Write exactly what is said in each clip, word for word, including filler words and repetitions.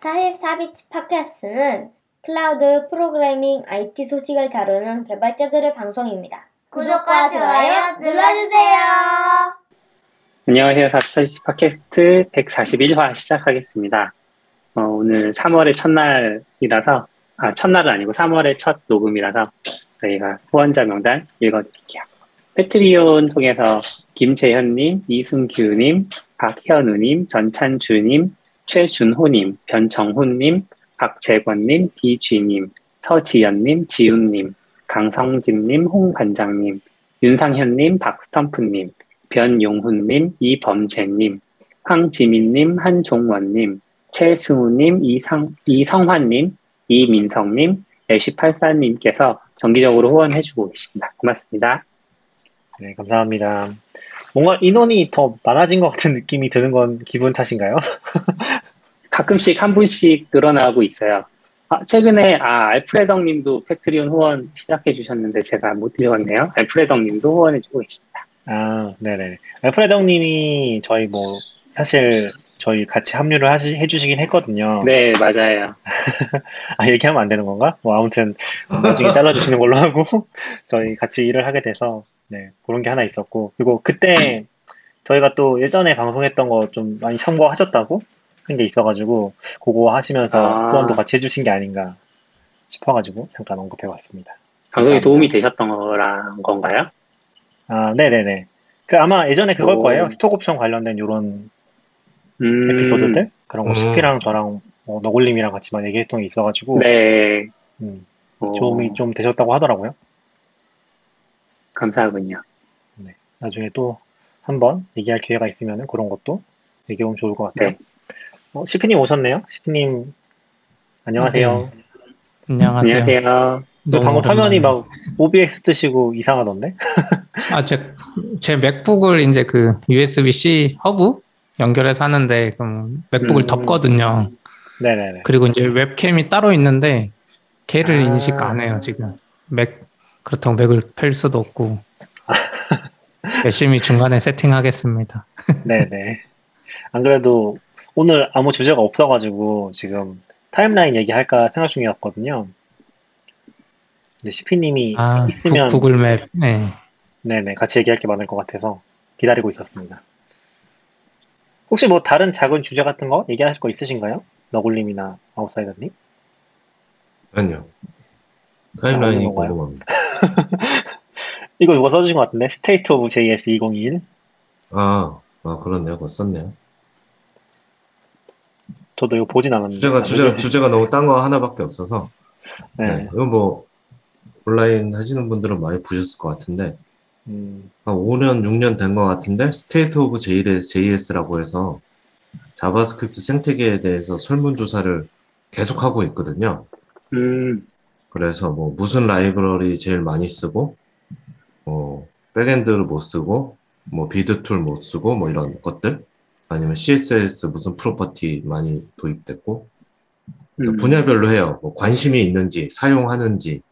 사십사 비치 팟캐스트는 클라우드 프로그래밍 아이티 소식을 다루는 개발자들의 방송입니다. 구독과 좋아요 눌러주세요. 안녕하세요. 사십사 비치 팟캐스트 백사십일 화 시작하겠습니다. 어, 오늘 삼월의 첫날이라서 아 첫날은 아니고 삼월의 첫 녹음이라서 저희가 후원자 명단 읽어드릴게요. 패트리온 통해서 김재현님, 이승규님, 박현우님, 전찬주님, 최준호님, 변정훈님, 박재권님, 디지님, 서지연님, 지훈님, 강성진님, 홍반장님, 윤상현님, 박스텀프님, 변용훈님, 이범재님, 황지민님, 한종원님, 최승우님, 이상, 이성환님, 이민성님, 애쉬팔사님께서 정기적으로 후원해주고 계십니다. 고맙습니다. 네, 감사합니다. 뭔가 인원이 더 많아진 것 같은 느낌이 드는 건 기분 탓인가요? 가끔씩 한 분씩 늘어나고 있어요. 아, 최근에 아, 알프레덕님도 패트리온 후원 시작해주셨는데 제가 못 드렸네요. 알프레덕님도 후원해주고 계십니다. 아, 네네. 알프레덕님이 저희 뭐 사실 저희 같이 합류를 하시, 해주시긴 했거든요. 네, 맞아요. 아, 얘기하면 안 되는 건가? 뭐 아무튼 나중에 잘라주시는 걸로 하고 저희 같이 일을 하게 돼서 네, 그런 게 하나 있었고, 그리고 그때 저희가 또 예전에 방송했던 거 좀 많이 참고하셨다고 한 게 있어가지고 그거 하시면서 아. 후원도 같이 해주신 게 아닌가 싶어가지고 잠깐 언급해봤습니다. 방송에 도움이 되셨던 거란 건가요? 아, 네네네. 그 아마 예전에 그걸 오. 거예요. 스톡옵션 관련된 이런 음. 에피소드들 그런 거 음. 씨피랑 저랑 뭐 너굴님이랑 같이 막 얘기했던 게 있어가지고 네. 음, 도움이 좀 되셨다고 하더라고요. 감사하군요. 네, 나중에 또 한번 얘기할 기회가 있으면 그런 것도 얘기하면 좋을 것 같아요. 네. 어, 시피님 오셨네요. 시피님 안녕하세요. 네. 안녕하세요. 안녕하세요. 또 방금 화면이 막 오비엑스 뜨시고 이상하던데? 아, 제, 제 맥북을 이제 그 유에스비-C 허브 연결해서 하는데 그럼 맥북을 음. 덮거든요. 네네네. 그리고 이제 웹캠이 따로 있는데 걔를 아. 인식 안 해요 지금. 맥 그렇다고 맥을 펼 수도 없고 열심히 중간에 세팅하겠습니다. 네네. 안 그래도 오늘 아무 주제가 없어가지고 지금 타임라인 얘기할까 생각 중이었거든요. 근데 씨피님이 아, 있으면 구글맵 네. 네네 같이 얘기할 게 많을 것 같아서 기다리고 있었습니다. 혹시 뭐 다른 작은 주제 같은 거 얘기하실 거 있으신가요? 너굴님이나 아웃사이더님? 아니요. 타임라인이 궁금합니다. 이거 누가 써주신 것 같은데? State of 제이에스 이천이십일. 아, 아 그렇네요. 그거 썼네요. 저도 이거 보진 않았는데. 주제가, 주제가, 주제가 너무 딴 거 하나밖에 없어서. 네. 네. 이건 뭐, 온라인 하시는 분들은 많이 보셨을 것 같은데, 음. 한 오 년, 육 년 된 것 같은데, State of 제이에스라고 해서 자바스크립트 생태계에 대해서 설문조사를 계속하고 있거든요. 음. 그래서 뭐 무슨 라이브러리 제일 많이 쓰고, 뭐 백엔드를 못 쓰고, 뭐 비드 툴 못 쓰고, 뭐 이런 것들, 아니면 씨에스에스 무슨 프로퍼티 많이 도입됐고, 그래서 음. 분야별로 해요. 뭐 관심이 있는지, 사용하는지,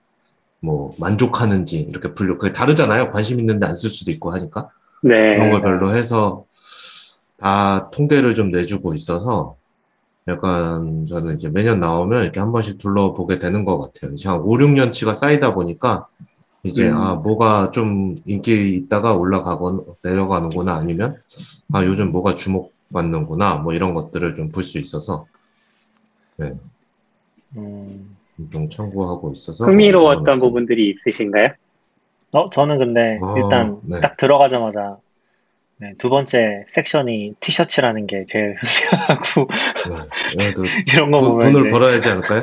뭐 만족하는지 이렇게 분류. 그게 다르잖아요. 관심 있는데 안 쓸 수도 있고 하니까. 네. 그런 걸 별로 해서 다 통계를 좀 내주고 있어서. 약간 저는 이제 매년 나오면 이렇게 한 번씩 둘러보게 되는 것 같아요. 이제 한 오, 육 년치가 쌓이다 보니까 이제 음. 아 뭐가 좀 인기 있다가 올라가거나 내려가는구나 아니면 아 요즘 뭐가 주목받는구나 뭐 이런 것들을 좀 볼 수 있어서 네. 음. 좀 참고하고 있어서 흥미로웠던 뭐 부분들이 있으신가요? 어 저는 근데 어, 일단 네. 딱 들어가자마자 네, 두 번째 섹션이 티셔츠라는 게 제일 흥미하고 네, 이런 거 돈, 보면 돈을 이제. 벌어야 하지 않을까요?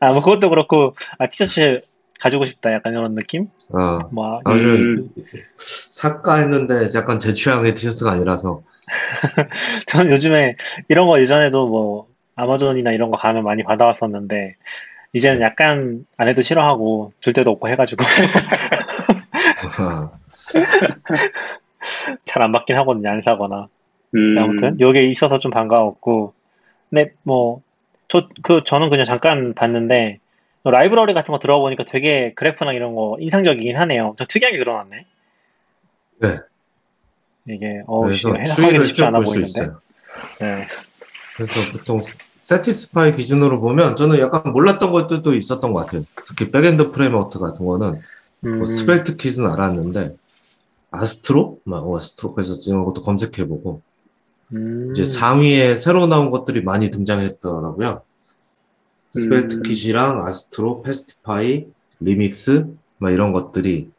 아, 뭐 그것도 그렇고 아, 티셔츠 가지고 싶다 약간 이런 느낌? 어, 뭐, 아주 이, 사까 했는데 약간 제 취향의 티셔츠가 아니라서 저는 요즘에 이런 거 예전에도 뭐 아마존이나 이런 거 가면 많이 받아왔었는데 이제는 약간 안 해도 싫어하고 줄 데도 없고 해가지고 잘 안 받긴 하거든요. 안 사거나. 음. 아무튼 여기에 있어서 좀 반가웠고 근데 뭐 저, 그, 저는 그냥 잠깐 봤는데 라이브러리 같은 거 들어가 보니까 되게 그래프나 이런 거 인상적이긴 하네요. 저 특이하게 드러났네. 네. 이게 어, 해석하기는 쉽지 않아 보이는데. 네. 그래서 보통 세티스파이 기준으로 보면 저는 약간 몰랐던 것들도 있었던 것 같아요. 특히 백엔드 프레임워크 같은 거는 음. 뭐 스벨트 키즈는 알았는데 아스트로? 막 어, 아스트로 그래서 이런 것도 검색해보고 음. 이제 상위에 새로 나온 것들이 많이 등장했더라고요. 스벨트 음. 키즈랑 아스트로, 패스티파이, 리믹스 막 이런 것들이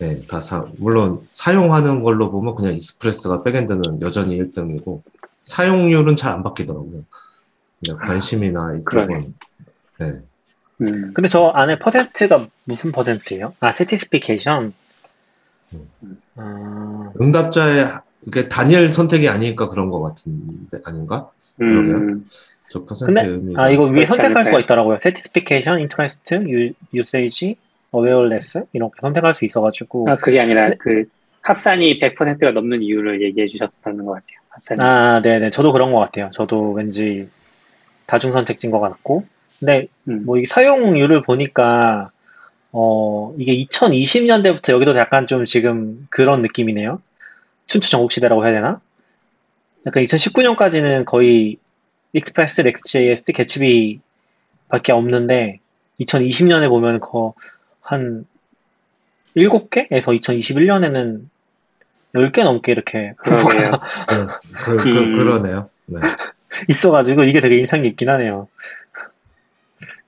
네, 다 사, 물론 사용하는 걸로 보면 그냥 익스프레스가 백엔드는 여전히 일 등이고 사용률은 잘 안 바뀌더라고요. 관심이나 이런. 네. 음. 근데 저 안에 퍼센트가 무슨 퍼센트예요? 아, satisfaction. 음. 아... 응답자의 이게 단일 선택이 아니니까 그런 것 같은데 아닌가? 음. 저 퍼센트. 근데 아 이거 위에 선택할 않을까요? 수가 있더라고요. satisfaction, interest, u, usage, awareness 이렇게 선택할 수 있어가지고. 아 그게 아니라 근데... 그 합산이 백 퍼센트가 넘는 이유를 얘기해 주셨다는 것 같아요. 합산이. 아, 네네. 저도 그런 것 같아요. 저도 왠지. 다중선택지인 것 같고, 근데 음. 뭐 이게 사용률을 보니까 어 이게 이천이십 년대부터 여기도 약간 좀 지금 그런 느낌이네요. 춘추 전국시대라고 해야 되나? 약간 이천십구 년까지는 거의 익스프레스, 넥스트제이에스, 개츠비 밖에 없는데 이천이십 년에 보면 거 한 일곱 개에서 이천이십일 년에는 열 개 넘게 이렇게 그러네요. 그, 그, 그, 그러네요. 네. 있어가지고 이게 되게 인상 깊긴 하네요.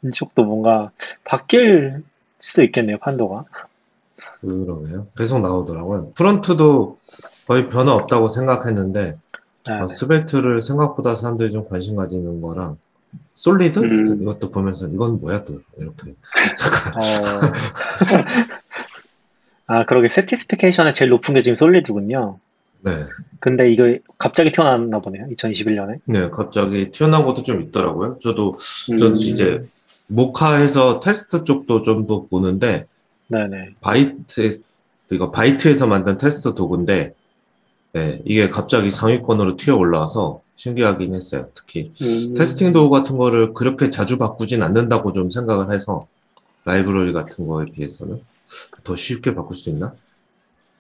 이쪽도 뭔가 바뀔 수도 있겠네요, 판도가. 그러네요. 계속 나오더라고요. 프론트도 거의 변화 없다고 생각했는데 아, 어, 네. 스벨트를 생각보다 사람들이 좀 관심 가지는 거랑 솔리드? 음. 이것도 보면서 이건 뭐야 또 이렇게 어... 아 그러게 새티스피케이션에 제일 높은 게 지금 솔리드군요. 네. 근데 이거 갑자기 튀어나왔나 보네요. 이천이십일 년에. 네, 갑자기 튀어나온 것도 좀 있더라고요. 저도 음. 전 이제 모카에서 테스트 쪽도 좀 더 보는데, 네네. 바이트 이거 바이트에서 만든 테스트 도구인데, 네, 이게 갑자기 상위권으로 튀어 올라와서 신기하긴 했어요. 특히 음. 테스팅 도구 같은 거를 그렇게 자주 바꾸진 않는다고 좀 생각을 해서 라이브러리 같은 거에 비해서는 더 쉽게 바꿀 수 있나?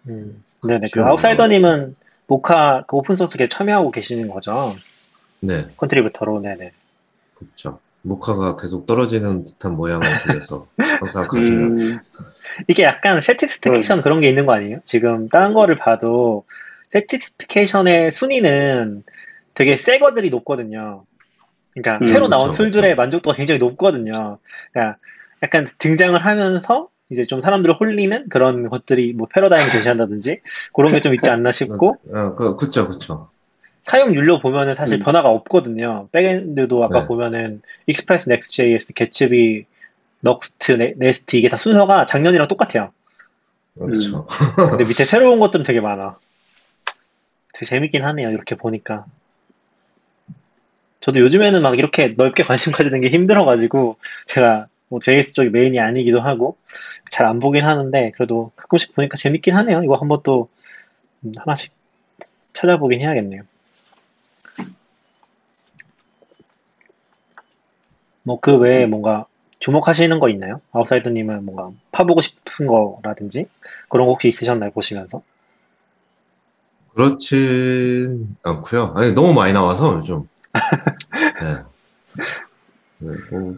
음. 네네. 그 아웃사이더님은 모카 그 오픈소스에 참여하고 계시는 거죠? 네. 컨트리뷰터로, 네네. 그렇죠. 모카가 계속 떨어지는 듯한 모양을 보여서 항상 가시면 음... 이게 약간 새티스피케이션 음. 그런 게 있는 거 아니에요? 지금 다른 거를 봐도 새티스피케이션의 순위는 되게 새 거들이 높거든요. 그러니까 음, 새로 나온 그쵸, 툴들의 그쵸. 만족도가 굉장히 높거든요. 그러니까 약간 등장을 하면서 이제 좀 사람들을 홀리는 그런 것들이 뭐 패러다임을 제시한다든지 그런 게 좀 있지 않나 싶고 어, 그, 그쵸 그쵸 사용률로 보면은 사실 음. 변화가 없거든요. 백엔드도 아까 네. 보면은 익스프레스, 넥스트제이에스, 개츠비, 넉스트, 네스트 이게 다 순서가 작년이랑 똑같아요. 그렇죠. 음. 근데 밑에 새로운 것들은 되게 많아. 되게 재밌긴 하네요. 이렇게 보니까 저도 요즘에는 막 이렇게 넓게 관심 가지는 게 힘들어가지고 제가 뭐 제이에스 쪽이 메인이 아니기도 하고 잘 안 보긴 하는데 그래도 가끔씩 보니까 재밌긴 하네요. 이거 한번 또 하나씩 찾아보긴 해야겠네요. 뭐 그 외에 뭔가 주목하시는 거 있나요? 아웃사이더님은 뭔가 파보고 싶은 거라든지 그런 거 혹시 있으셨나요? 보시면서? 그렇진 않고요. 아니 너무 많이 나와서 요즘. 네. 네, 뭐...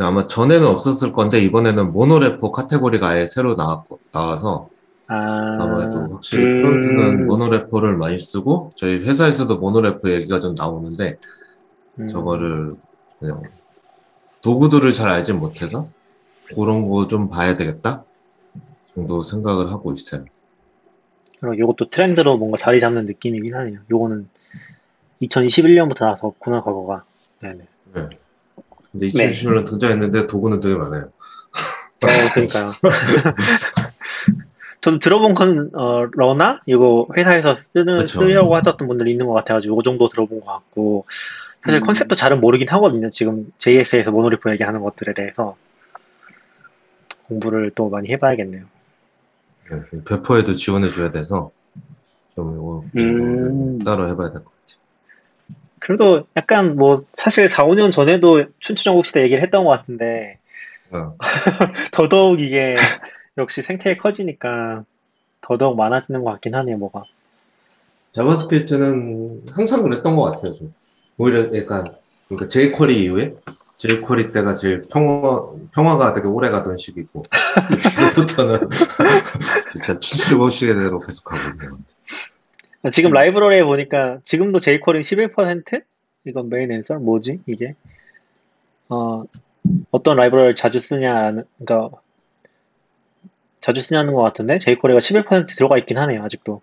아마 전에는 없었을 건데 이번에는 모노레포 카테고리가 아예 새로 나왔고, 나와서 아... 아무래도 확실히 음... 프론트는 모노레포를 많이 쓰고 저희 회사에서도 모노레포 얘기가 좀 나오는데 음... 저거를 그냥 도구들을 잘 알지 못해서 그런 거 좀 봐야 되겠다 정도 생각을 하고 있어요. 그럼 이것도 트렌드로 뭔가 자리 잡는 느낌이긴 하네요. 요거는 이천이십일 년부터 나왔었구나 과거가. 네네. 네. 근데 이천이십 년에 네. 등장했는데 도구는 되게 많아요. 네, 그러니까요. 저도 들어본 건 어, 러나 이거 회사에서 쓰는 그쵸. 쓰려고 하셨던 분들이 있는 것 같아가지고 이거 정도 들어본 것 같고 사실 음. 컨셉도 잘은 모르긴 하거든요. 지금 제이에스에서 모노리프 얘기하는 것들에 대해서 공부를 또 많이 해봐야겠네요. 네, 배포에도 지원해줘야 돼서 좀 이거 음. 따로 해봐야 될 것 같아요. 그래도 약간 뭐 사실 사, 오 년 전에도 춘추전국시대 얘기를 했던 것 같은데 어. 더더욱 이게 역시 생태계 커지니까 더더욱 많아지는 것 같긴 하네요. 뭐가 자바스크립트는 항상 그랬던 것 같아요. 좀. 오히려 약간 그러니까 제이쿼리 이후에 제이쿼리 때가 제일 평화, 평화가 되게 오래 가던 시기고 지금부터는 진짜 추출범시계대로 계속 가고 있는 것 같아요. 지금 라이브러리에 보니까 지금도 제이쿼리 십일 퍼센트? 이건 메인 앤서? 뭐지 이게? 어, 어떤 라이브러리를 자주 쓰냐 그러니까 자주 쓰냐는 것 같은데 제이쿼리가 십일 퍼센트 들어가 있긴 하네요 아직도.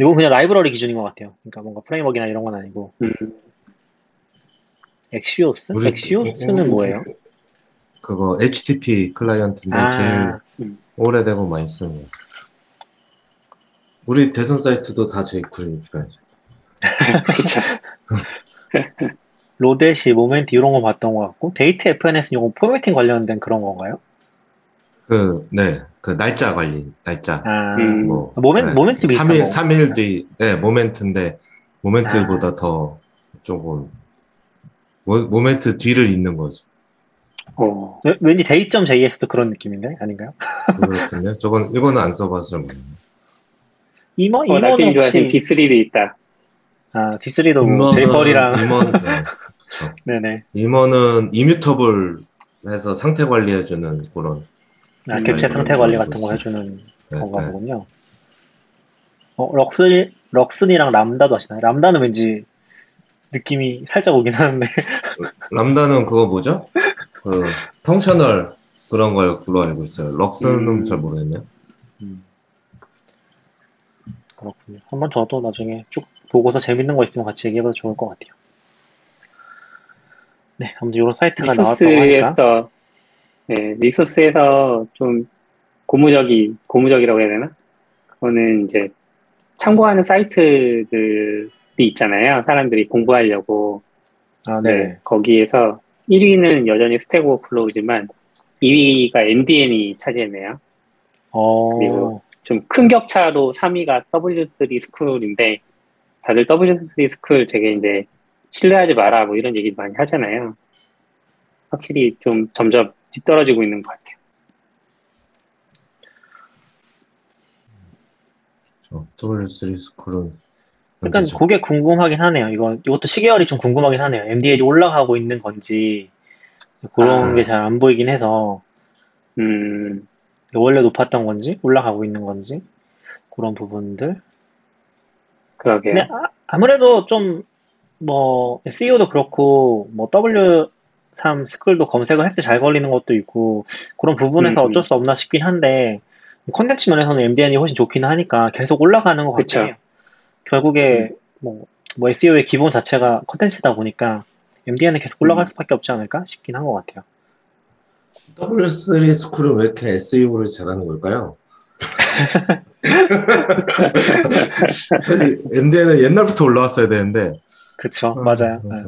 이건 그냥 라이브러리 기준인 것 같아요. 그러니까 뭔가 프레임워크나 이런 건 아니고. 음. 엑시오스? 엑시오스는 뭐예요? 그거 에이치티피 클라이언트인데 아, 제일 음. 오래되고 많이 쓰는. 우리 대선 사이트도 다 제이쿼리니까. 그렇죠. 로데시, 모멘트 이런 거 봤던 것 같고 데이트 에프엔에스 요거 포맷팅 관련된 그런 건가요? 그, 네, 그 날짜 관리, 날짜. 아, 음, 뭐, 모멘, 네. 모멘트 비슷한 거. 삼 일 뒤, 네, 모멘트인데 모멘트보다 아. 더 조금. 모멘트 뒤를 잇는 거죠. 어. 왠지 데이.js도 그런 느낌인데? 아닌가요? 그렇군요. 저건, 이거는 안 써봐서 잘 모르겠네. 이머, 이머. 나 지금 좋아하는 디쓰리도 있다. 아, 디쓰리도 제이펄이랑. 이머는, 네. 그쵸. 네네. 이머는 이뮤터블 해서 상태 관리해주는 그런. 아, 객체 상태 관리 같은 거 해주는 네, 건가 네. 보군요. 어, 럭슨, 럭슨이랑 람다도 하시나요? 람다는 왠지 느낌이 살짝 오긴 하는데 람다는 그거 뭐죠? 그 펑셔널 그런 걸로 알고 있어요. 럭스는 음. 잘 모르겠네요. 음. 그렇군요. 한번 저도 나중에 쭉 보고서 재밌는 거 있으면 같이 얘기해봐도 좋을 것 같아요. 네, 아무튼 이런 사이트가 나왔다고 하니까 네, 리소스에서 좀 고무적이, 고무적이라고 해야 되나? 그거는 이제 참고하는 사이트들 있잖아요. 사람들이 공부하려고. 아, 네. 네. 거기에서 일 위는 여전히 스택 오버플로우지만 이 위가 엠디엔이 차지했네요. 오. 그리고 좀 큰 격차로 삼 위가 더블유 쓰리 스쿨인데 다들 더블유 쓰리 스쿨 되게 이제 신뢰하지 마라 뭐 이런 얘기 많이 하잖아요. 확실히 좀 점점 뒤떨어지고 있는 것 같아요. 저 더블유 쓰리 스쿨은 약간 그렇죠. 그게 궁금하긴 하네요. 이건 이것도 시계열이 좀 궁금하긴 하네요. 엠디엔이 올라가고 있는 건지 그런 아. 게 잘 안 보이긴 해서 음, 원래 높았던 건지 올라가고 있는 건지 그런 부분들. 그러게요. 근데 아, 아무래도 좀 뭐 에스이오도 그렇고 뭐 더블유 쓰리 스쿨도 검색을 했을 때 잘 걸리는 것도 있고 그런 부분에서 음, 어쩔 수 없나 싶긴 한데 콘텐츠 면에서는 엠디엔이 훨씬 좋긴 하니까 계속 올라가는 것 그쵸. 같아요. 결국에, 음. 뭐, 뭐, 에스이오의 기본 자체가 컨텐츠다 보니까, 엠디엔은 계속 올라갈 음. 수밖에 없지 않을까 싶긴 한 것 같아요. 더블유 쓰리 스쿨은 왜 이렇게 에스이오를 잘하는 걸까요? 사실, 엠디엔은 옛날부터 올라왔어야 되는데. 그쵸, 아, 맞아요. 네.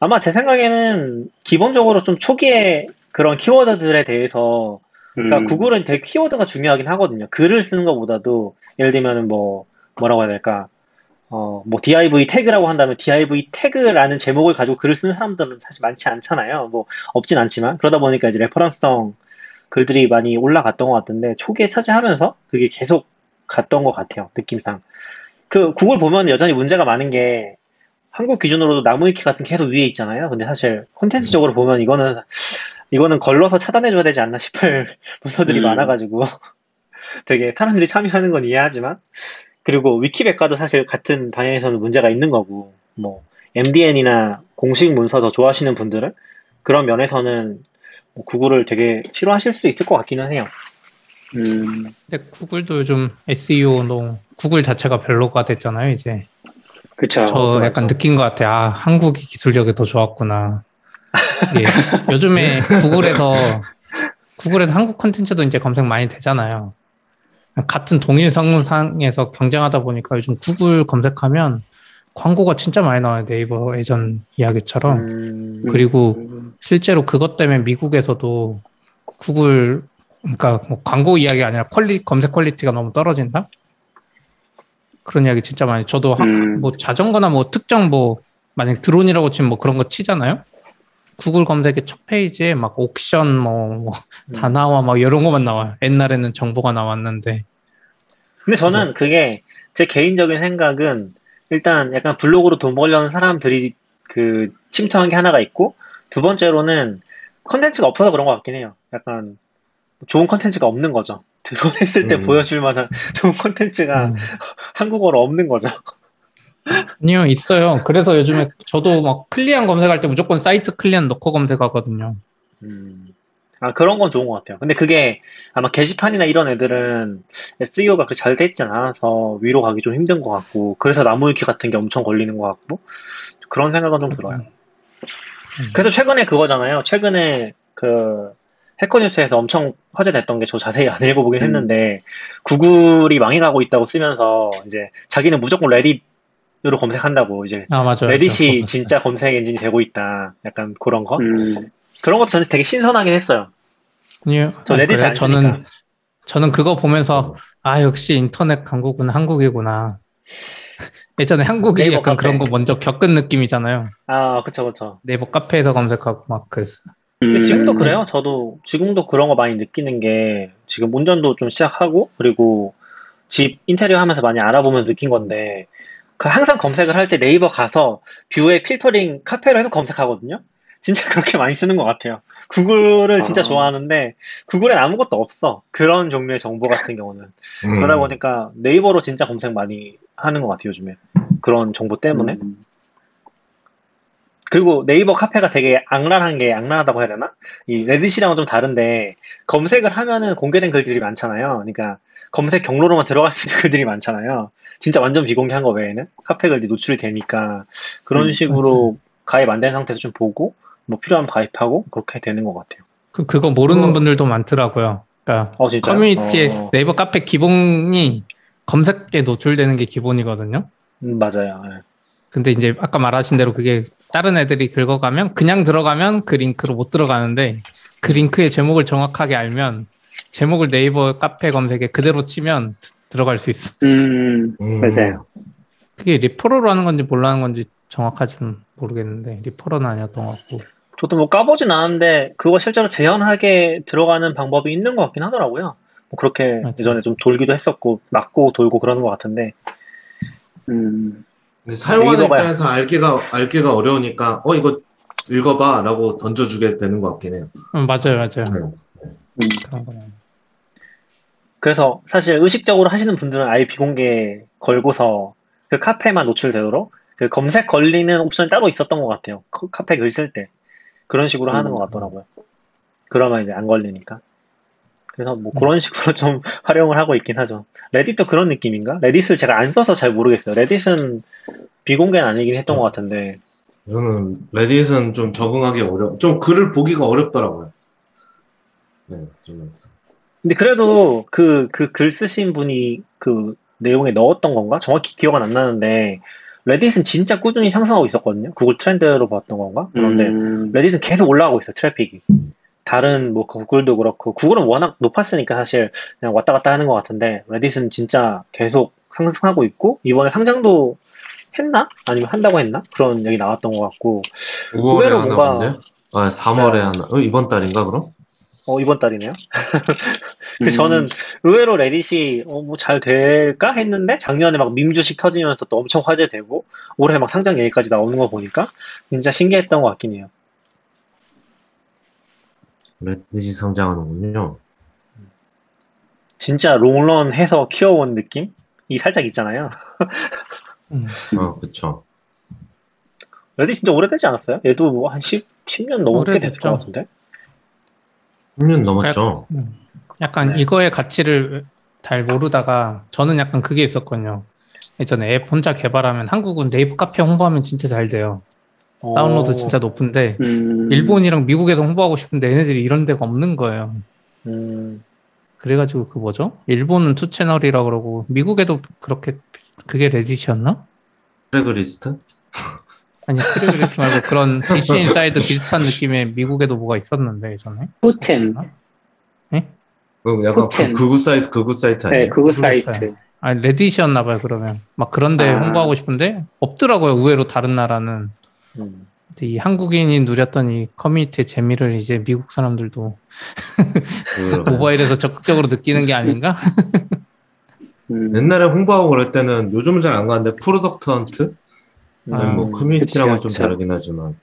아마 제 생각에는, 기본적으로 좀 초기에 그런 키워드들에 대해서, 그러니까 음. 구글은 되게 키워드가 중요하긴 하거든요. 글을 쓰는 것보다도, 예를 들면은 뭐, 뭐라고 해야 될까? 어, 뭐, 디아이브이 태그라고 한다면, 디아이브이 태그라는 제목을 가지고 글을 쓰는 사람들은 사실 많지 않잖아요. 뭐, 없진 않지만. 그러다 보니까 이제 레퍼런스성 글들이 많이 올라갔던 것 같은데, 초기에 차지하면서 그게 계속 갔던 것 같아요. 느낌상. 그, 구글 보면 여전히 문제가 많은 게, 한국 기준으로도 나무위키 같은 게 계속 위에 있잖아요. 근데 사실, 콘텐츠적으로 보면 이거는, 이거는 걸러서 차단해줘야 되지 않나 싶을 문서들이 음. 많아가지고, 되게 사람들이 참여하는 건 이해하지만, 그리고 위키백과도 사실 같은 방향에서는 문제가 있는 거고 뭐 엠디엔이나 공식 문서 더 좋아하시는 분들은 그런 면에서는 뭐 구글을 되게 싫어하실 수 있을 것 같기는 해요. 음. 근데 구글도 요즘 에스이오 너무 구글 자체가 별로가 됐잖아요 이제. 그쵸. 저 약간 그쵸. 느낀 것 같아요. 아 한국이 기술력이 더 좋았구나. 예. 요즘에 구글에서 구글에서 한국 콘텐츠도 이제 검색 많이 되잖아요. 같은 동일 성상에서 경쟁하다 보니까 요즘 구글 검색하면 광고가 진짜 많이 나와요. 네이버 예전 이야기처럼. 음, 그리고 음. 실제로 그것 때문에 미국에서도 구글, 그러니까 뭐 광고 이야기가 아니라 퀄리, 검색 퀄리티가 너무 떨어진다? 그런 이야기 진짜 많이. 저도 음. 뭐 자전거나 뭐 특정 뭐, 만약 드론이라고 치면 뭐 그런 거 치잖아요? 구글 검색의 첫 페이지에 막 옥션 뭐, 뭐 다 나와 막 이런 것만 나와요. 옛날에는 정보가 나왔는데. 근데 저는 그래서. 그게 제 개인적인 생각은 일단 약간 블로그로 돈 벌려는 사람들이 그 침투한 게 하나가 있고, 두 번째로는 컨텐츠가 없어서 그런 것 같긴 해요. 약간 좋은 컨텐츠가 없는 거죠. 드론했을 때 음. 보여줄 만한 좋은 컨텐츠가 음. 한국어로 없는 거죠. 아니요, 있어요. 그래서 요즘에 저도 막 클리안 검색할 때 무조건 사이트 클리안 넣고 검색하거든요. 음. 아, 그런 건 좋은 것 같아요. 근데 그게 아마 게시판이나 이런 애들은 에스이오가 그렇게 잘 돼 있지 않아서 위로 가기 좀 힘든 것 같고, 그래서 나무위키 같은 게 엄청 걸리는 것 같고, 그런 생각은 좀 들어요. 음. 그래서 최근에 그거잖아요. 최근에 그 해커뉴스에서 엄청 화제됐던 게, 저 자세히 안 읽어보긴 음. 했는데, 구글이 망해가고 있다고 쓰면서 이제 자기는 무조건 레딧으로 검색한다고, 이제 아, 맞아요. 레딧이 진짜 검색 엔진이 되고 있다, 약간 그런 거. 음. 그런 것도 저는 되게 신선하긴 했어요. 아니요. 저 레딧 아, 저는 저는 그거 보면서 아, 역시 인터넷 강국은 한국이구나. 예전에 한국이 네이버 약간 카페. 그런 거 먼저 겪은 느낌이잖아요. 아, 그쵸, 그쵸. 네이버 카페에서 검색하고 막 그랬어요. 음. 지금도 그래요. 저도 지금도 그런 거 많이 느끼는 게, 지금 운전도 좀 시작하고, 그리고 집 인테리어 하면서 많이 알아보면서 느낀 건데, 그 항상 검색을 할 때 네이버 가서 뷰에 필터링 카페로 해서 검색하거든요. 진짜 그렇게 많이 쓰는 것 같아요. 구글을 진짜 아. 좋아하는데 구글엔 아무것도 없어, 그런 종류의 정보 같은 경우는. 음. 그러다 보니까 네이버로 진짜 검색 많이 하는 것 같아요, 요즘에. 그런 정보 때문에. 음. 그리고 네이버 카페가 되게 악랄한 게, 악랄하다고 해야 되나? 이 레딧이랑은 좀 다른데, 검색을 하면은 공개된 글들이 많잖아요. 그러니까 검색 경로로만 들어갈 수 있는 글들이 많잖아요. 진짜 완전 비공개한 거 외에는 카페 글들이 노출이 되니까 그런 음, 식으로 맞지. 가입 안 된 상태에서 좀 보고, 뭐 필요하면 가입하고, 그렇게 되는 것 같아요. 그, 그거 모르는 어. 분들도 많더라고요. 그러니까 어, 커뮤니티에 어. 네이버 카페 기본이 검색에 노출되는 게 기본이거든요. 음, 맞아요. 네. 근데 이제 아까 말하신 대로 그게 다른 애들이 긁어가면, 그냥 들어가면 그 링크로 못 들어가는데, 그 링크의 제목을 정확하게 알면, 제목을 네이버 카페 검색에 그대로 치면 들어갈 수 있어요. 음, 음. 맞아요. 그게 리퍼러로 하는 건지 뭘로 하는 건지 정확하지는 모르겠는데, 리퍼러는 아니었던 것 같고. 저도 뭐 까보진 않았는데, 그거 실제로 재현하게 들어가는 방법이 있는 것 같긴 하더라고요. 뭐 그렇게 맞아. 예전에 좀 돌기도 했었고, 막고 돌고 그러는 것 같은데. 음. 근데 사용하는 입장에서 알기가, 알기가 어려우니까, 어, 이거 읽어봐 라고 던져주게 되는 것 같긴 해요. 음, 맞아요, 맞아요. 네. 네. 그런 거는. 그래서 사실 의식적으로 하시는 분들은 아예 비공개 걸고서 그 카페만 노출되도록, 그 검색 걸리는 옵션이 따로 있었던 것 같아요. 카페 글 쓸 때. 그런 식으로 음. 하는 것 같더라고요. 그러면 이제 안 걸리니까. 그래서 뭐 음. 그런 식으로 좀 활용을 하고 있긴 하죠. 레딧도 그런 느낌인가? 레딧을 제가 안 써서 잘 모르겠어요. 레딧은 비공개는 아니긴 했던 음. 것 같은데. 저는 레딧은 좀 적응하기 어려, 좀 글을 보기가 어렵더라고요. 네, 좀. 근데 그래도 그, 그 글 쓰신 분이 그 내용에 넣었던 건가? 정확히 기억은 안 나는데, 레딧은 진짜 꾸준히 상승하고 있었거든요. 구글 트렌드로 봤던 건가? 그런데 음. 레딧은 계속 올라가고 있어요, 트래픽이. 다른 뭐 구글도 그렇고, 구글은 워낙 높았으니까 사실 그냥 왔다 갔다 하는 것 같은데, 레딧은 진짜 계속 상승하고 있고, 이번에 상장도 했나? 아니면 한다고 했나? 그런 얘기 나왔던 것 같고. 오월에 하나 뭔가... 아, 삼월에 하나. 어, 이번 달인가 그럼? 어, 이번 달이네요. 음. 저는 의외로 레딧이 어, 뭐 잘 될까 했는데, 작년에 막 밈 주식 터지면서 또 엄청 화제되고, 올해 막 상장 얘기까지 나오는 거 보니까 진짜 신기했던 것 같긴 해요. 레딧이 상장하는군요. 진짜 롱런 해서 키워온 느낌이 살짝 있잖아요. 음. 어, 그쵸. 레딧 진짜 오래되지 않았어요? 얘도 뭐 한 십, 십 년 넘게 됐을 것 같은데? 십 년 넘었죠. 약간, 약간 네. 이거의 가치를 잘 모르다가, 저는 약간 그게 있었거든요. 예전에 앱 혼자 개발하면, 한국은 네이버 카페 홍보하면 진짜 잘 돼요. 오. 다운로드 진짜 높은데 음. 일본이랑 미국에서 홍보하고 싶은데 얘네들이 이런 데가 없는 거예요. 음. 그래가지고 그 뭐죠? 일본은 투 채널이라 그러고, 미국에도 그렇게, 그게 레딧이었나? 트랙리스트? 아니, 트랙리스트 말고 그런 디씨 인사이드 비슷한 느낌의 미국에도 뭐가 있었는데 예전에? 포템. 네? 어, 약간 그, 그구 사이트, 그구 사이트 아니에요? 네, 그구 사이트. 아니, 레딧이었나봐요, 그러면. 막 그런데 아. 홍보하고 싶은데 없더라고요, 의외로 다른 나라는. 음. 근데 이 한국인이 누렸던 이 커뮤니티의 재미를 이제 미국 사람들도 모바일에서 적극적으로 느끼는 게 아닌가? 음. 옛날에 홍보하고 그럴 때는, 요즘은 잘 안 가는데, 프로덕트 헌트? 아, 뭐 커뮤니티랑은 좀 다르긴 하지만.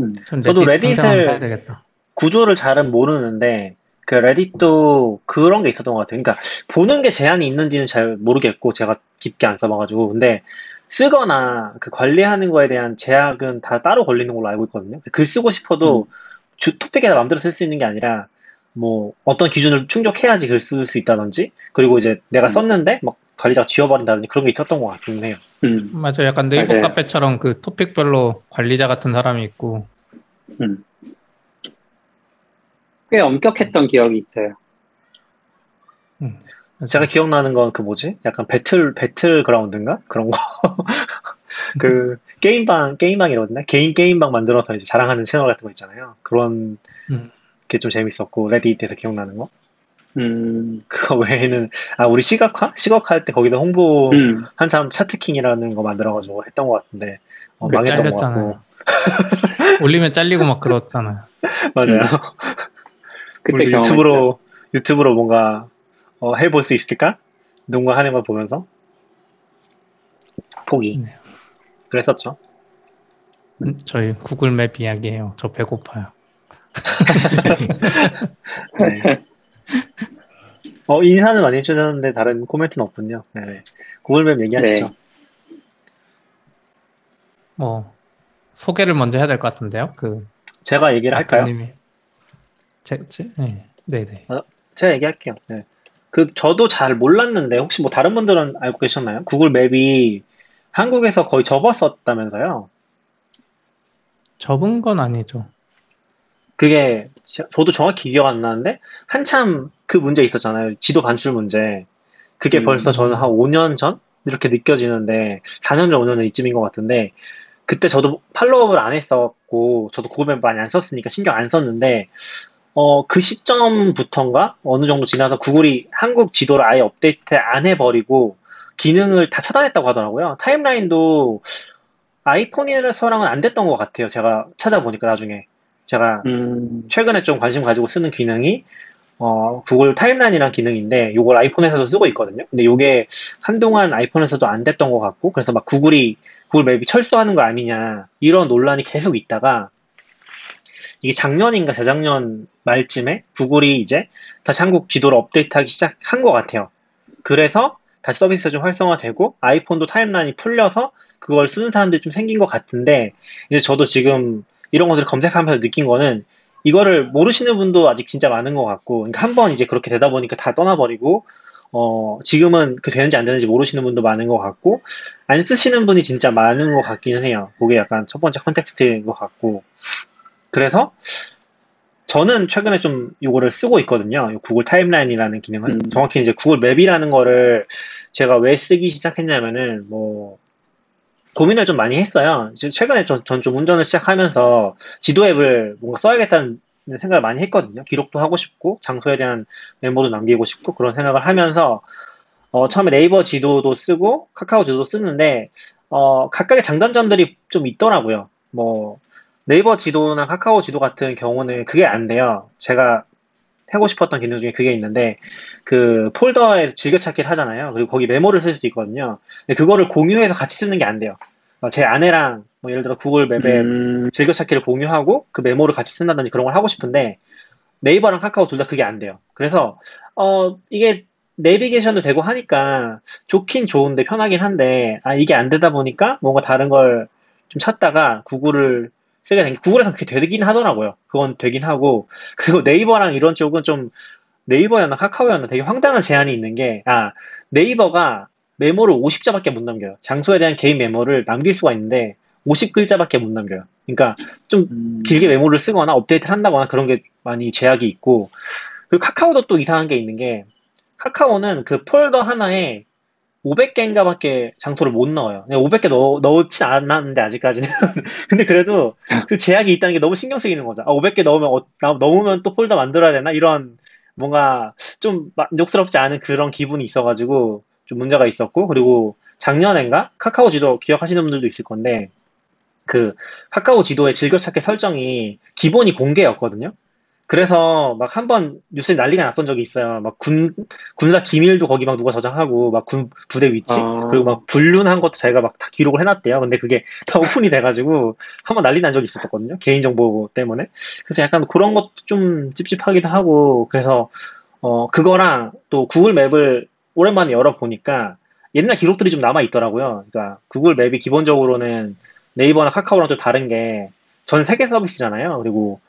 음. 저도 레딧을 구조를 잘은 모르는데 그 레딧도 그런 게 있었던 것 같아요. 그러니까 보는 게 제한이 있는지는 잘 모르겠고 제가 깊게 안 써봐가지고 근데 쓰거나 그 관리하는 거에 대한 제약은 다 따로 걸리는 걸로 알고 있거든요. 글 쓰고 싶어도 음. 주 토픽에 마음대로 쓸 수 있는 게 아니라 뭐 어떤 기준을 충족해야지 글 쓸 수 있다든지 그리고 이제 내가 음. 썼는데 막 관리자가 지워버린다든지 그런 게 있었던 것 같긴 해요. 음. 맞아요. 약간 네이버 카페처럼 그 토픽별로 관리자 같은 사람이 있고 음. 꽤 엄격했던 기억이 있어요. 음. 제가 기억나는 건 그 뭐지? 약간 배틀 배틀 그라운드인가? 그런 거. 그 게임방 게임방이거든요. 개인 게임방 만들어서 이제 자랑하는 채널 같은 거 있잖아요. 그런 음. 게 좀 재밌었고 레딧에서 기억나는 거. 음. 그거 외에는 아 우리 시각화 시각화 할 때 거기다 홍보 음. 한참 차트킹이라는 거 만들어가지고 했던 것 같은데 어, 망했던 것 같고. 올리면 잘리고 막 그렇잖아요. 맞아요. 그때 우리 유튜브로 유튜브로 뭔가 어, 해볼 수 있을까? 누군가 하는 걸 보면서 포기. 네. 그랬었죠. 음, 저희 구글맵 이야기해요. 저 배고파요. 네. 어, 인사는 많이 해주셨는데 다른 코멘트는 없군요. 네. 구글맵 얘기하시죠. 네. 뭐 소개를 먼저 해야 될 것 같은데요. 그 제가 얘기를 할까요? 제, 제, 네, 네, 네. 어, 제가 얘기할게요. 네. 그 저도 잘 몰랐는데 혹시 뭐 다른 분들은 알고 계셨나요? 구글맵이 한국에서 거의 접었었다면서요? 접은 건 아니죠. 그게 저도 정확히 기억 안 나는데 한참 그 문제 있었잖아요. 지도 반출 문제. 그게 음. 벌써 저는 한 오 년 전? 이렇게 느껴지는데 사 년 전, 오 년 전 이쯤인 것 같은데 그때 저도 팔로우업을 안 했었고 저도 구글맵 많이 안 썼으니까 신경 안 썼는데 어, 그 시점부터인가 어느 정도 지나서 구글이 한국 지도를 아예 업데이트 안 해버리고 기능을 다 차단했다고 하더라고요. 타임라인도 아이폰에서랑은 안 됐던 것 같아요. 제가 찾아보니까 나중에 제가 음. 최근에 좀 관심 가지고 쓰는 기능이 어, 구글 타임라인이란 기능인데 요걸 아이폰에서도 쓰고 있거든요. 근데 요게 한동안 아이폰에서도 안 됐던 것 같고 그래서 막 구글이 구글 맵이 철수하는 거 아니냐 이런 논란이 계속 있다가 이게 작년인가 재작년 말쯤에 구글이 이제 다시 한국 지도를 업데이트하기 시작한 것 같아요. 그래서 다시 서비스가 좀 활성화되고 아이폰도 타임라인이 풀려서 그걸 쓰는 사람들이 좀 생긴 것 같은데 이제 저도 지금 이런 것들을 검색하면서 느낀 거는 이거를 모르시는 분도 아직 진짜 많은 것 같고 그러니까 한번 이제 그렇게 되다 보니까 다 떠나버리고 어 지금은 그 되는지 안 되는지 모르시는 분도 많은 것 같고 안 쓰시는 분이 진짜 많은 것 같기는 해요. 그게 약간 첫 번째 컨텍스트인 것 같고 그래서 저는 최근에 좀 이거를 쓰고 있거든요. 구글 타임라인이라는 기능을 음. 정확히 이제 구글 맵이라는 거를 제가 왜 쓰기 시작했냐면은 뭐 고민을 좀 많이 했어요. 최근에 전 좀 운전을 시작하면서 지도 앱을 뭔가 써야겠다는 생각을 많이 했거든요. 기록도 하고 싶고 장소에 대한 메모도 남기고 싶고 그런 생각을 하면서 어, 처음에 네이버 지도도 쓰고 카카오 지도도 쓰는데 어, 각각의 장단점들이 좀 있더라고요. 뭐 네이버 지도나 카카오 지도 같은 경우는 그게 안 돼요. 제가 하고 싶었던 기능 중에 그게 있는데 그 폴더에 즐겨찾기를 하잖아요. 그리고 거기 메모를 쓸 수도 있거든요. 근데 그거를 공유해서 같이 쓰는 게 안 돼요. 제 아내랑 뭐 예를 들어 구글 맵에 음... 즐겨찾기를 공유하고 그 메모를 같이 쓴다든지 그런 걸 하고 싶은데 네이버랑 카카오 둘 다 그게 안 돼요. 그래서 어 이게 내비게이션도 되고 하니까 좋긴 좋은데 편하긴 한데 아 이게 안 되다 보니까 뭔가 다른 걸 좀 찾다가 구글을 쓰게 된 게 구글에서 그게 되긴 하더라고요. 그건 되긴 하고 그리고 네이버랑 이런 쪽은 좀 네이버였나 카카오였나 되게 황당한 제한이 있는 게 아 네이버가 메모를 오십 자밖에 못 남겨요. 장소에 대한 개인 메모를 남길 수가 있는데 오십 글자밖에 못 남겨요. 그러니까 좀 음... 길게 메모를 쓰거나 업데이트를 한다거나 그런 게 많이 제약이 있고 그리고 카카오도 또 이상한 게 있는 게 카카오는 그 폴더 하나에 오백 개인가 밖에 장소를 못 넣어요. 오백 개 넣, 넣진 않았는데, 아직까지는. 근데 그래도 그 제약이 있다는 게 너무 신경 쓰이는 거죠. 아, 오백 개 넣으면, 어, 넣으면 또 폴더 만들어야 되나? 이런 뭔가 좀 만족스럽지 않은 그런 기분이 있어가지고 좀 문제가 있었고, 그리고 작년엔가 카카오 지도 기억하시는 분들도 있을 건데, 그 카카오 지도의 즐겨찾기 설정이 기본이 공개였거든요. 그래서 막 한 번 뉴스에 난리가 났던 적이 있어요. 막 군, 군사 기밀도 거기 막 누가 저장하고 막 군, 부대 위치 어... 그리고 막 불륜한 것도 자기가 막 다 기록을 해놨대요. 근데 그게 다 오픈이 돼가지고 한번 난리 난 적이 있었거든요. 개인정보 때문에. 그래서 약간 그런 것도 좀 찝찝하기도 하고 그래서 어, 그거랑 또 구글 맵을 오랜만에 열어보니까 옛날 기록들이 좀 남아있더라고요. 그러니까 구글 맵이 기본적으로는 네이버나 카카오랑 좀 다른 게 전 세계 서비스잖아요. 그리고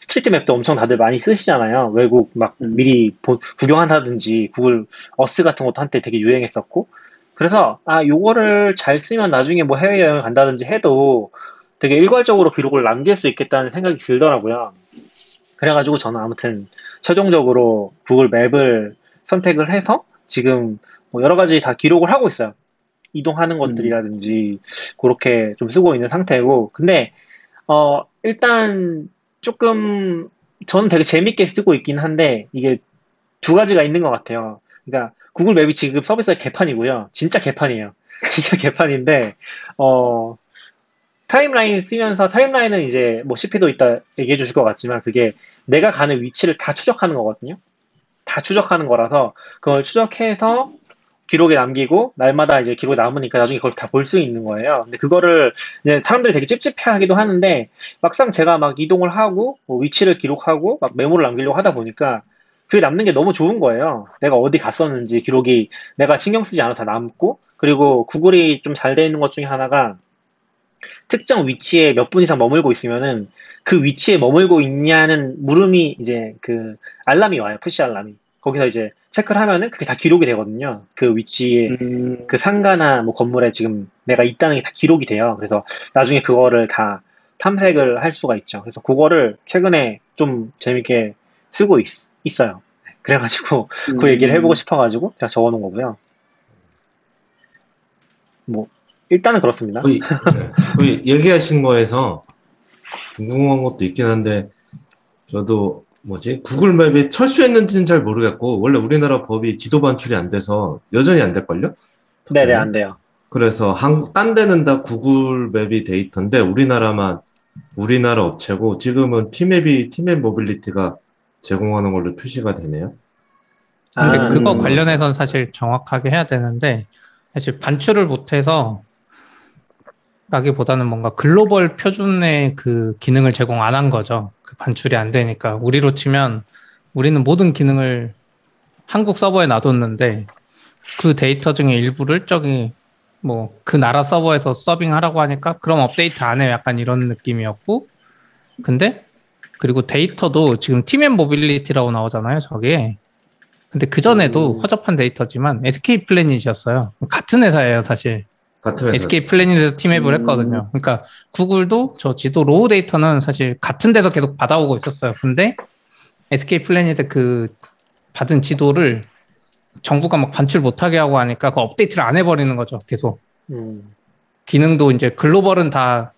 스트리트 맵도 엄청 다들 많이 쓰시잖아요. 외국 막 미리 보, 구경한다든지 구글 어스 같은 것도 한때 되게 유행했었고. 그래서 아 요거를 잘 쓰면 나중에 뭐 해외여행 간다든지 해도 되게 일괄적으로 기록을 남길 수 있겠다는 생각이 들더라고요. 그래가지고 저는 아무튼 최종적으로 구글 맵을 선택을 해서 지금 뭐 여러 가지 다 기록을 하고 있어요. 이동하는 것들이라든지 그렇게 좀 쓰고 있는 상태고. 근데 어 일단 조금 저는 되게 재밌게 쓰고 있긴 한데 이게 두 가지가 있는 것 같아요. 그러니까 구글 맵이 지금 서비스의 개판이고요. 진짜 개판이에요. 진짜 개판인데 어 타임라인 쓰면서 타임라인은 이제 뭐 씨피도 이따 얘기해 주실 것 같지만 그게 내가 가는 위치를 다 추적하는 거거든요. 다 추적하는 거라서 그걸 추적해서 기록에 남기고 날마다 이제 기록이 남으니까 나중에 그걸 다 볼 수 있는 거예요. 근데 그거를 이제 사람들이 되게 찝찝해하기도 하는데 막상 제가 막 이동을 하고 뭐 위치를 기록하고 막 메모를 남기려고 하다 보니까 그게 남는 게 너무 좋은 거예요. 내가 어디 갔었는지 기록이 내가 신경 쓰지 않아서 다 남고. 그리고 구글이 좀 잘 돼 있는 것 중에 하나가 특정 위치에 몇 분 이상 머물고 있으면은 그 위치에 머물고 있냐는 물음이 이제 그 알람이 와요. 푸시 알람이. 거기서 이제 체크를 하면은 그게 다 기록이 되거든요. 그 위치에 음... 그 상가나 뭐 건물에 지금 내가 있다는 게 다 기록이 돼요. 그래서 나중에 그거를 다 탐색을 할 수가 있죠. 그래서 그거를 최근에 좀 재밌게 쓰고 있, 있어요. 그래가지고 음... 그 얘기를 해보고 싶어가지고 제가 적어놓은 거고요. 뭐 일단은 그렇습니다. 거의, 거의 얘기하신 거에서 궁금한 것도 있긴 한데 저도 뭐지? 구글 맵이 철수했는지는 잘 모르겠고 원래 우리나라 법이 지도 반출이 안 돼서 여전히 안 될걸요? 네네 안 돼요. 그래서 한국 딴 데는 다 구글 맵이 데이터인데 우리나라만 우리나라 업체고 지금은 티맵이 티맵 모빌리티가 제공하는 걸로 표시가 되네요. 아, 근데 그거 음... 관련해서는 사실 정확하게 해야 되는데 사실 반출을 못해서 라기보다는 뭔가 글로벌 표준의 그 기능을 제공 안 한 거죠. 그 반출이 안 되니까. 우리로 치면 우리는 모든 기능을 한국 서버에 놔뒀는데 그 데이터 중에 일부를 저기 뭐 그 나라 서버에서 서빙하라고 하니까 그럼 업데이트 안 해. 약간 이런 느낌이었고. 근데 그리고 데이터도 지금 티맵 모빌리티라고 나오잖아요. 저게. 근데 그전에도 음... 허접한 데이터지만 에스케이 플래닛이었어요. 같은 회사예요. 사실. 같은 회사. 에스케이 플래닛에서 팀앱을 음... 했거든요. 그러니까 구글도 저 지도 로우 데이터는 사실 같은 데서 계속 받아오고 있었어요. 근데 에스케이 플래닛에 그 받은 지도를 정부가 막 반출 못하게 하고 하니까 그 업데이트를 안 해버리는 거죠. 계속. 음... 기능도 이제 글로벌은 다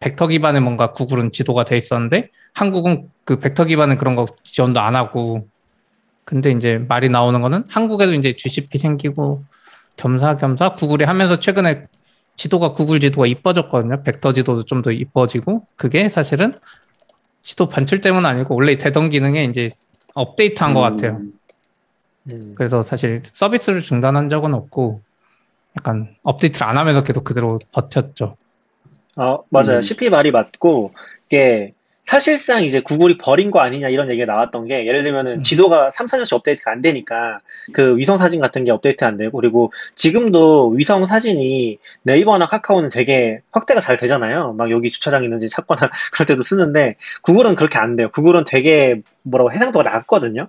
벡터 기반의 뭔가 구글은 지도가 돼 있었는데 한국은 그 벡터 기반은 그런 거 지원도 안 하고. 근데 이제 말이 나오는 거는 한국에도 이제 지씨피 생기고 겸사겸사 구글이 하면서 최근에 지도가 구글 지도가 이뻐졌거든요. 벡터 지도도 좀 더 이뻐지고 그게 사실은 지도 반출 때문은 아니고 원래 되던 기능에 이제 업데이트한 음. 것 같아요. 음. 그래서 사실 서비스를 중단한 적은 없고 약간 업데이트를 안 하면서 계속 그대로 버텼죠. 아 맞아요. 음. 씨피 말이 맞고 이게 사실상 이제 구글이 버린 거 아니냐 이런 얘기가 나왔던 게 예를 들면은 지도가 삼, 사 년씩 업데이트가 안 되니까 그 위성 사진 같은 게 업데이트 안 되고 그리고 지금도 위성 사진이 네이버나 카카오는 되게 확대가 잘 되잖아요. 막 여기 주차장 있는지 찾거나 그럴 때도 쓰는데 구글은 그렇게 안 돼요. 구글은 되게 뭐라고 해상도가 낮거든요.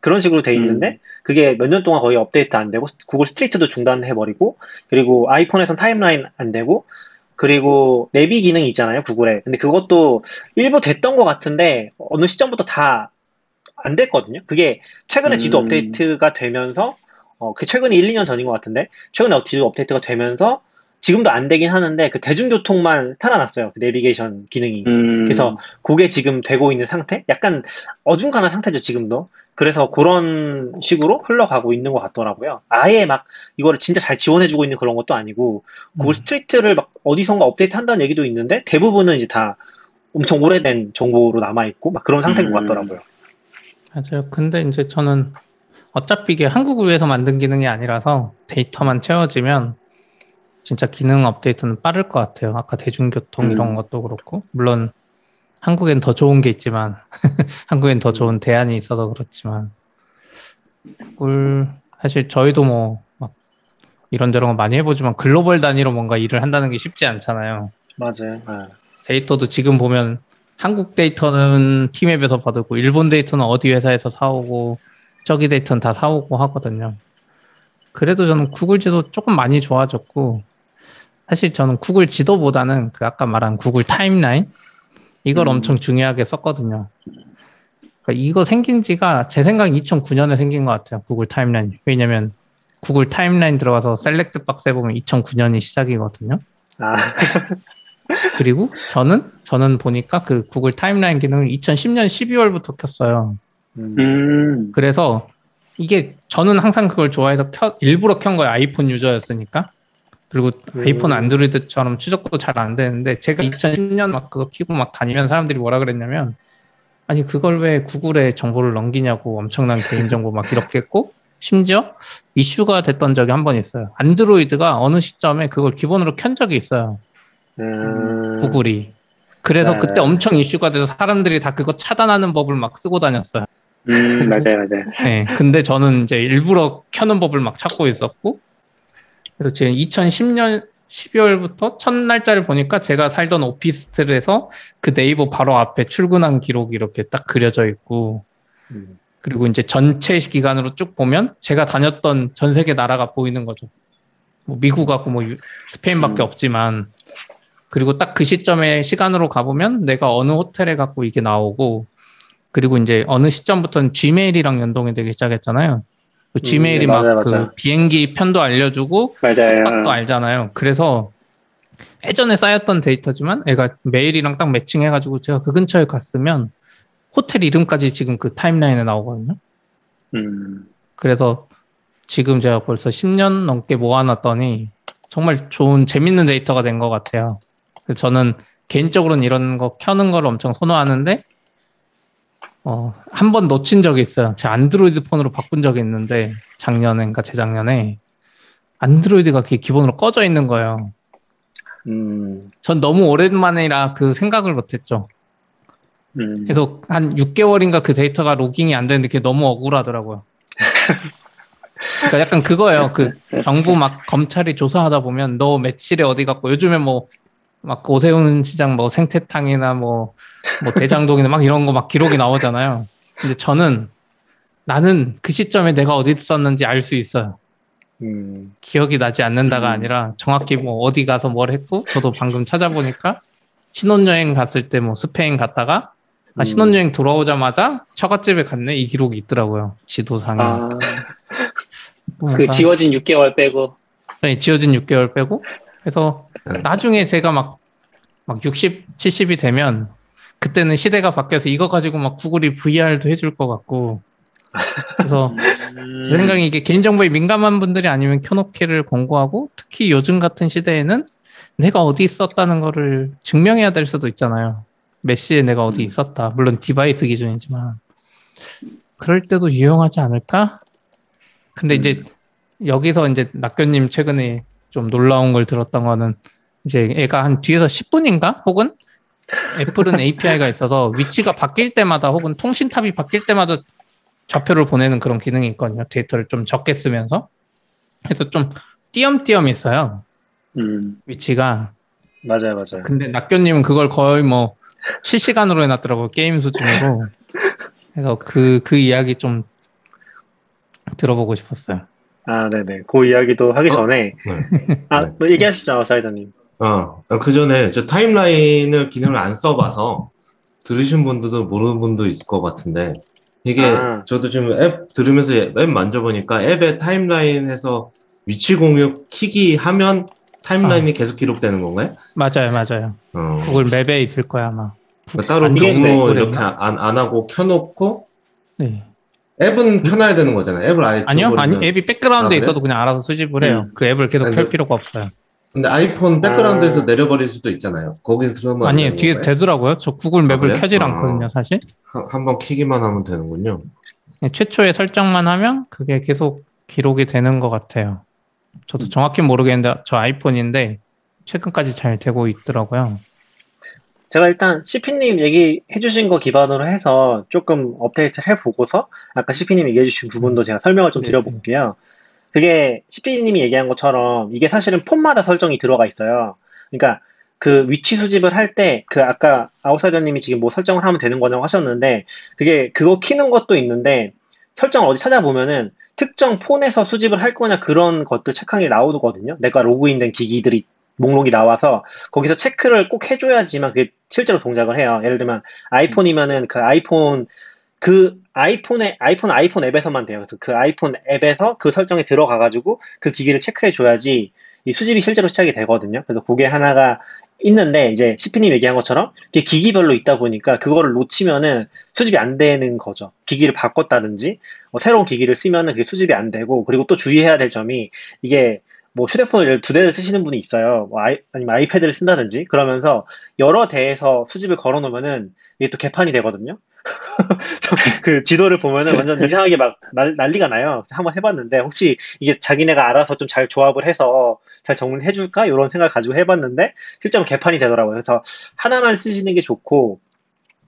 그런 식으로 돼 있는데 음. 그게 몇 년 동안 거의 업데이트 안 되고 구글 스트리트도 중단해버리고 그리고 아이폰에선 타임라인 안 되고 그리고 내비 기능이 있잖아요 구글에. 근데 그것도 일부 됐던 것 같은데 어느 시점부터 다 안 됐거든요. 그게 최근에 지도 음. 업데이트가 되면서 어, 그 최근에 일, 이 년 전인 것 같은데 최근에 지도 업데이트가 되면서 지금도 안 되긴 하는데 그 대중교통만 살아났어요. 그 내비게이션 기능이. 음. 그래서 그게 지금 되고 있는 상태? 약간 어중간한 상태죠 지금도. 그래서 그런 식으로 흘러가고 있는 것 같더라고요. 아예 막 이거를 진짜 잘 지원해주고 있는 그런 것도 아니고 구글 음. 스트리트를 막 어디선가 업데이트한다는 얘기도 있는데 대부분은 이제 다 엄청 오래된 정보로 남아있고 막 그런 상태인 음. 것 같더라고요. 맞아요. 근데 이제 저는 어차피 이게 한국을 위해서 만든 기능이 아니라서 데이터만 채워지면 진짜 기능 업데이트는 빠를 것 같아요. 아까 대중교통 음. 이런 것도 그렇고. 물론 한국엔 더 좋은 게 있지만 한국엔 더 좋은 대안이 있어서 그렇지만 꿀, 사실 저희도 뭐 막 이런저런 많이 해보지만 글로벌 단위로 뭔가 일을 한다는 게 쉽지 않잖아요. 맞아요. 네. 데이터도 지금 보면 한국 데이터는 티맵에서 받았고 일본 데이터는 어디 회사에서 사오고 저기 데이터는 다 사오고 하거든요. 그래도 저는 구글 지도 조금 많이 좋아졌고, 사실 저는 구글 지도보다는 그 아까 말한 구글 타임라인 이걸 음. 엄청 중요하게 썼거든요. 그러니까 이거 생긴 지가 제 생각에 이천구 년에 생긴 것 같아요. 구글 타임라인. 왜냐면 구글 타임라인 들어가서 셀렉트 박스에 보면 이천구 년이 시작이거든요. 아. 그리고 저는 저는 보니까 그 구글 타임라인 기능을 이천십 년 십이월부터 켰어요. 음. 그래서 이게 저는 항상 그걸 좋아해서 켜, 일부러 켠 거예요. 아이폰 유저였으니까. 그리고 아이폰 안드로이드처럼 추적도 잘 안 되는데 제가 이천십 년 막 그거 키고 막 다니면 사람들이 뭐라 그랬냐면, 아니 그걸 왜 구글에 정보를 넘기냐고 엄청난 개인정보 막 이렇게 했고, 심지어 이슈가 됐던 적이 한 번 있어요. 안드로이드가 어느 시점에 그걸 기본으로 켠 적이 있어요. 음... 구글이. 그래서 네. 그때 엄청 이슈가 돼서 사람들이 다 그거 차단하는 법을 막 쓰고 다녔어요. 음, 맞아요, 맞아요. 네, 근데 저는 이제 일부러 켜는 법을 막 찾고 있었고, 그래서 지금 이천십 년 십이월부터 첫 날짜를 보니까 제가 살던 오피스텔에서 그 네이버 바로 앞에 출근한 기록이 이렇게 딱 그려져 있고, 음. 그리고 이제 전체 기간으로 쭉 보면 제가 다녔던 전 세계 나라가 보이는 거죠. 뭐 미국하고 뭐 유, 스페인밖에 음. 없지만, 그리고 딱 그 시점에 시간으로 가보면 내가 어느 호텔에 갔고 이게 나오고, 그리고 이제 어느 시점부터는 지메일이랑 연동이 되기 시작했잖아요. 그 지메일이 음, 네, 막 그 비행기 편도 알려주고 숙박도 알잖아요. 그래서 예전에 쌓였던 데이터지만 애가 메일이랑 딱 매칭해가지고 제가 그 근처에 갔으면 호텔 이름까지 지금 그 타임라인에 나오거든요. 음. 그래서 지금 제가 벌써 십 년 넘게 모아놨더니 정말 좋은 재밌는 데이터가 된 것 같아요. 그래서 저는 개인적으로는 이런 거 켜는 걸 엄청 선호하는데, 어, 한 번 놓친 적이 있어요. 제가 안드로이드 폰으로 바꾼 적이 있는데, 작년에, 그러니까 재작년에, 안드로이드가 기본으로 꺼져 있는 거예요. 음. 전 너무 오랜만이라 그 생각을 못했죠. 음. 그래서 한 육 개월인가 그 데이터가 로깅이 안 되는데 그게 너무 억울하더라고요. 그러니까 약간 그거예요. 그 정부 막 검찰이 조사하다 보면 너 며칠에 어디 갔고, 요즘에 뭐, 막 오세훈 시장 뭐 생태탕이나 뭐, 뭐 대장동이나 막 이런 거 막 기록이 나오잖아요. 근데 저는 나는 그 시점에 내가 어디 있었는지 알 수 있어요. 음. 기억이 나지 않는다가 음. 아니라 정확히 뭐 어디 가서 뭘 했고, 저도 방금 찾아보니까 신혼여행 갔을 때 뭐 스페인 갔다가 음. 아, 신혼여행 돌아오자마자 처갓집에 갔네 이 기록이 있더라고요. 지도상에. 아. 그러니까 그 지워진 육 개월 빼고. 네, 지워진 육 개월 빼고. 그래서 나중에 제가 막, 막 육십, 칠십이 되면 그때는 시대가 바뀌어서 이거 가지고 막 구글이 브이알도 해줄 것 같고, 그래서 제 생각에 이게 개인정보에 민감한 분들이 아니면 켜놓기를 권고하고, 특히 요즘 같은 시대에는 내가 어디 있었다는 거를 증명해야 될 수도 있잖아요. 몇 시에 내가 어디 있었다. 물론 디바이스 기준이지만 그럴 때도 유용하지 않을까? 근데 이제 여기서 이제 낙교님 최근에 좀 놀라운 걸 들었던 거는, 이제 애가 한 뒤에서 십 분인가? 혹은 애플은 에이피아이가 있어서 위치가 바뀔 때마다 혹은 통신탑이 바뀔 때마다 좌표를 보내는 그런 기능이 있거든요. 데이터를 좀 적게 쓰면서. 그래서 좀 띄엄띄엄 있어요. 음. 위치가. 맞아요, 맞아요. 근데 낙교님은 그걸 거의 뭐 실시간으로 해놨더라고요. 게임 수준으로. 그래서 그, 그 이야기 좀 들어보고 싶었어요. 아, 네네. 그 이야기도 하기 어? 전에. 네. 아, 네. 뭐 얘기하시죠, 사이다님. 어, 그 전에 저 타임라인을 기능을 안 써봐서 들으신 분들도 모르는 분도 있을 것 같은데, 이게 아. 저도 지금 앱 들으면서 앱 만져보니까 앱에 타임라인에서 위치 공유 키기 하면 타임라인이 아. 계속 기록되는 건가요? 맞아요, 맞아요. 어. 구글 맵에 있을 거야, 아마. 그러니까 따로 경로 이렇게 안, 안 하고 켜놓고, 네. 앱은 켜놔야 되는 거잖아요. 앱을 아예 아니요, 아니 앱이 백그라운드에 아, 그래? 있어도 그냥 알아서 수집을 해요. 음. 그 앱을 계속 켤 필요가 없어요. 근데 아이폰 백그라운드에서 음... 내려버릴 수도 있잖아요. 거기서 들어가면 아니 뒤에 건가요? 되더라고요. 저 구글 맵을 아, 켜질 아, 않거든요, 사실. 한, 한번 키기만 하면 되는군요. 네, 최초의 설정만 하면 그게 계속 기록이 되는 것 같아요. 저도 정확히 모르겠는데 저 아이폰인데 최근까지 잘 되고 있더라고요. 제가 일단 씨피님 얘기해주신 거 기반으로 해서 조금 업데이트를 해보고서 아까 씨피님이 얘기해주신 부분도 제가 설명을 좀 드려볼게요. 그게 씨피님이 얘기한 것처럼 이게 사실은 폰마다 설정이 들어가 있어요. 그러니까 그 위치 수집을 할 때 그 아까 아웃사이더님이 지금 뭐 설정을 하면 되는 거냐고 하셨는데 그게 그거 키는 것도 있는데 설정을 어디 찾아보면은 특정 폰에서 수집을 할 거냐 그런 것들 체크하는 게 나오거든요. 내가 로그인된 기기들이 목록이 나와서 거기서 체크를 꼭 해줘야지만 그게 실제로 동작을 해요. 예를 들면 아이폰이면은 그 아이폰 그 아이폰의 아이폰 아이폰 앱에서만 돼요. 그래서 그 아이폰 앱에서 그 설정에 들어가가지고 그 기기를 체크해줘야지 이 수집이 실제로 시작이 되거든요. 그래서 그게 하나가 있는데 이제 씨피님 얘기한 것처럼 이게 기기별로 있다 보니까 그거를 놓치면은 수집이 안 되는 거죠. 기기를 바꿨다든지 뭐 새로운 기기를 쓰면은 그게 수집이 안 되고 그리고 또 주의해야 될 점이 이게 뭐 휴대폰을 두 대를 쓰시는 분이 있어요. 뭐 아이, 아니면 아이패드를 쓴다든지 그러면서 여러 대에서 수집을 걸어놓으면은 이게 또 개판이 되거든요. 그 지도를 보면은 완전 이상하게 막 난, 난리가 나요. 한번 해봤는데 혹시 이게 자기네가 알아서 좀 잘 조합을 해서 잘 정리해줄까 이런 생각을 가지고 해봤는데 실제로 개판이 되더라고요. 그래서 하나만 쓰시는 게 좋고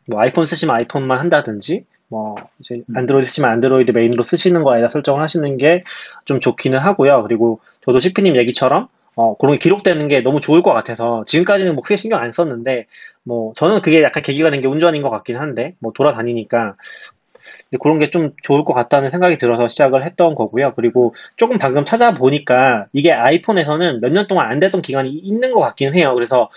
뭐 아이폰 쓰시면 아이폰만 한다든지 뭐 이제 안드로이드 쓰시면 안드로이드 메인으로 쓰시는 거에다 설정을 하시는 게 좀 좋기는 하고요. 그리고 저도 씨피님 얘기처럼 어, 그런 게 기록되는 게 너무 좋을 것 같아서 지금까지는 뭐 크게 신경 안 썼는데 뭐 저는 그게 약간 계기가 된 게 운전인 것 같긴 한데 뭐 돌아다니니까 근데 그런 게 좀 좋을 것 같다는 생각이 들어서 시작을 했던 거고요. 그리고 조금 방금 찾아보니까 이게 아이폰에서는 몇 년 동안 안 됐던 기간이 있는 것 같긴 해요. 그래서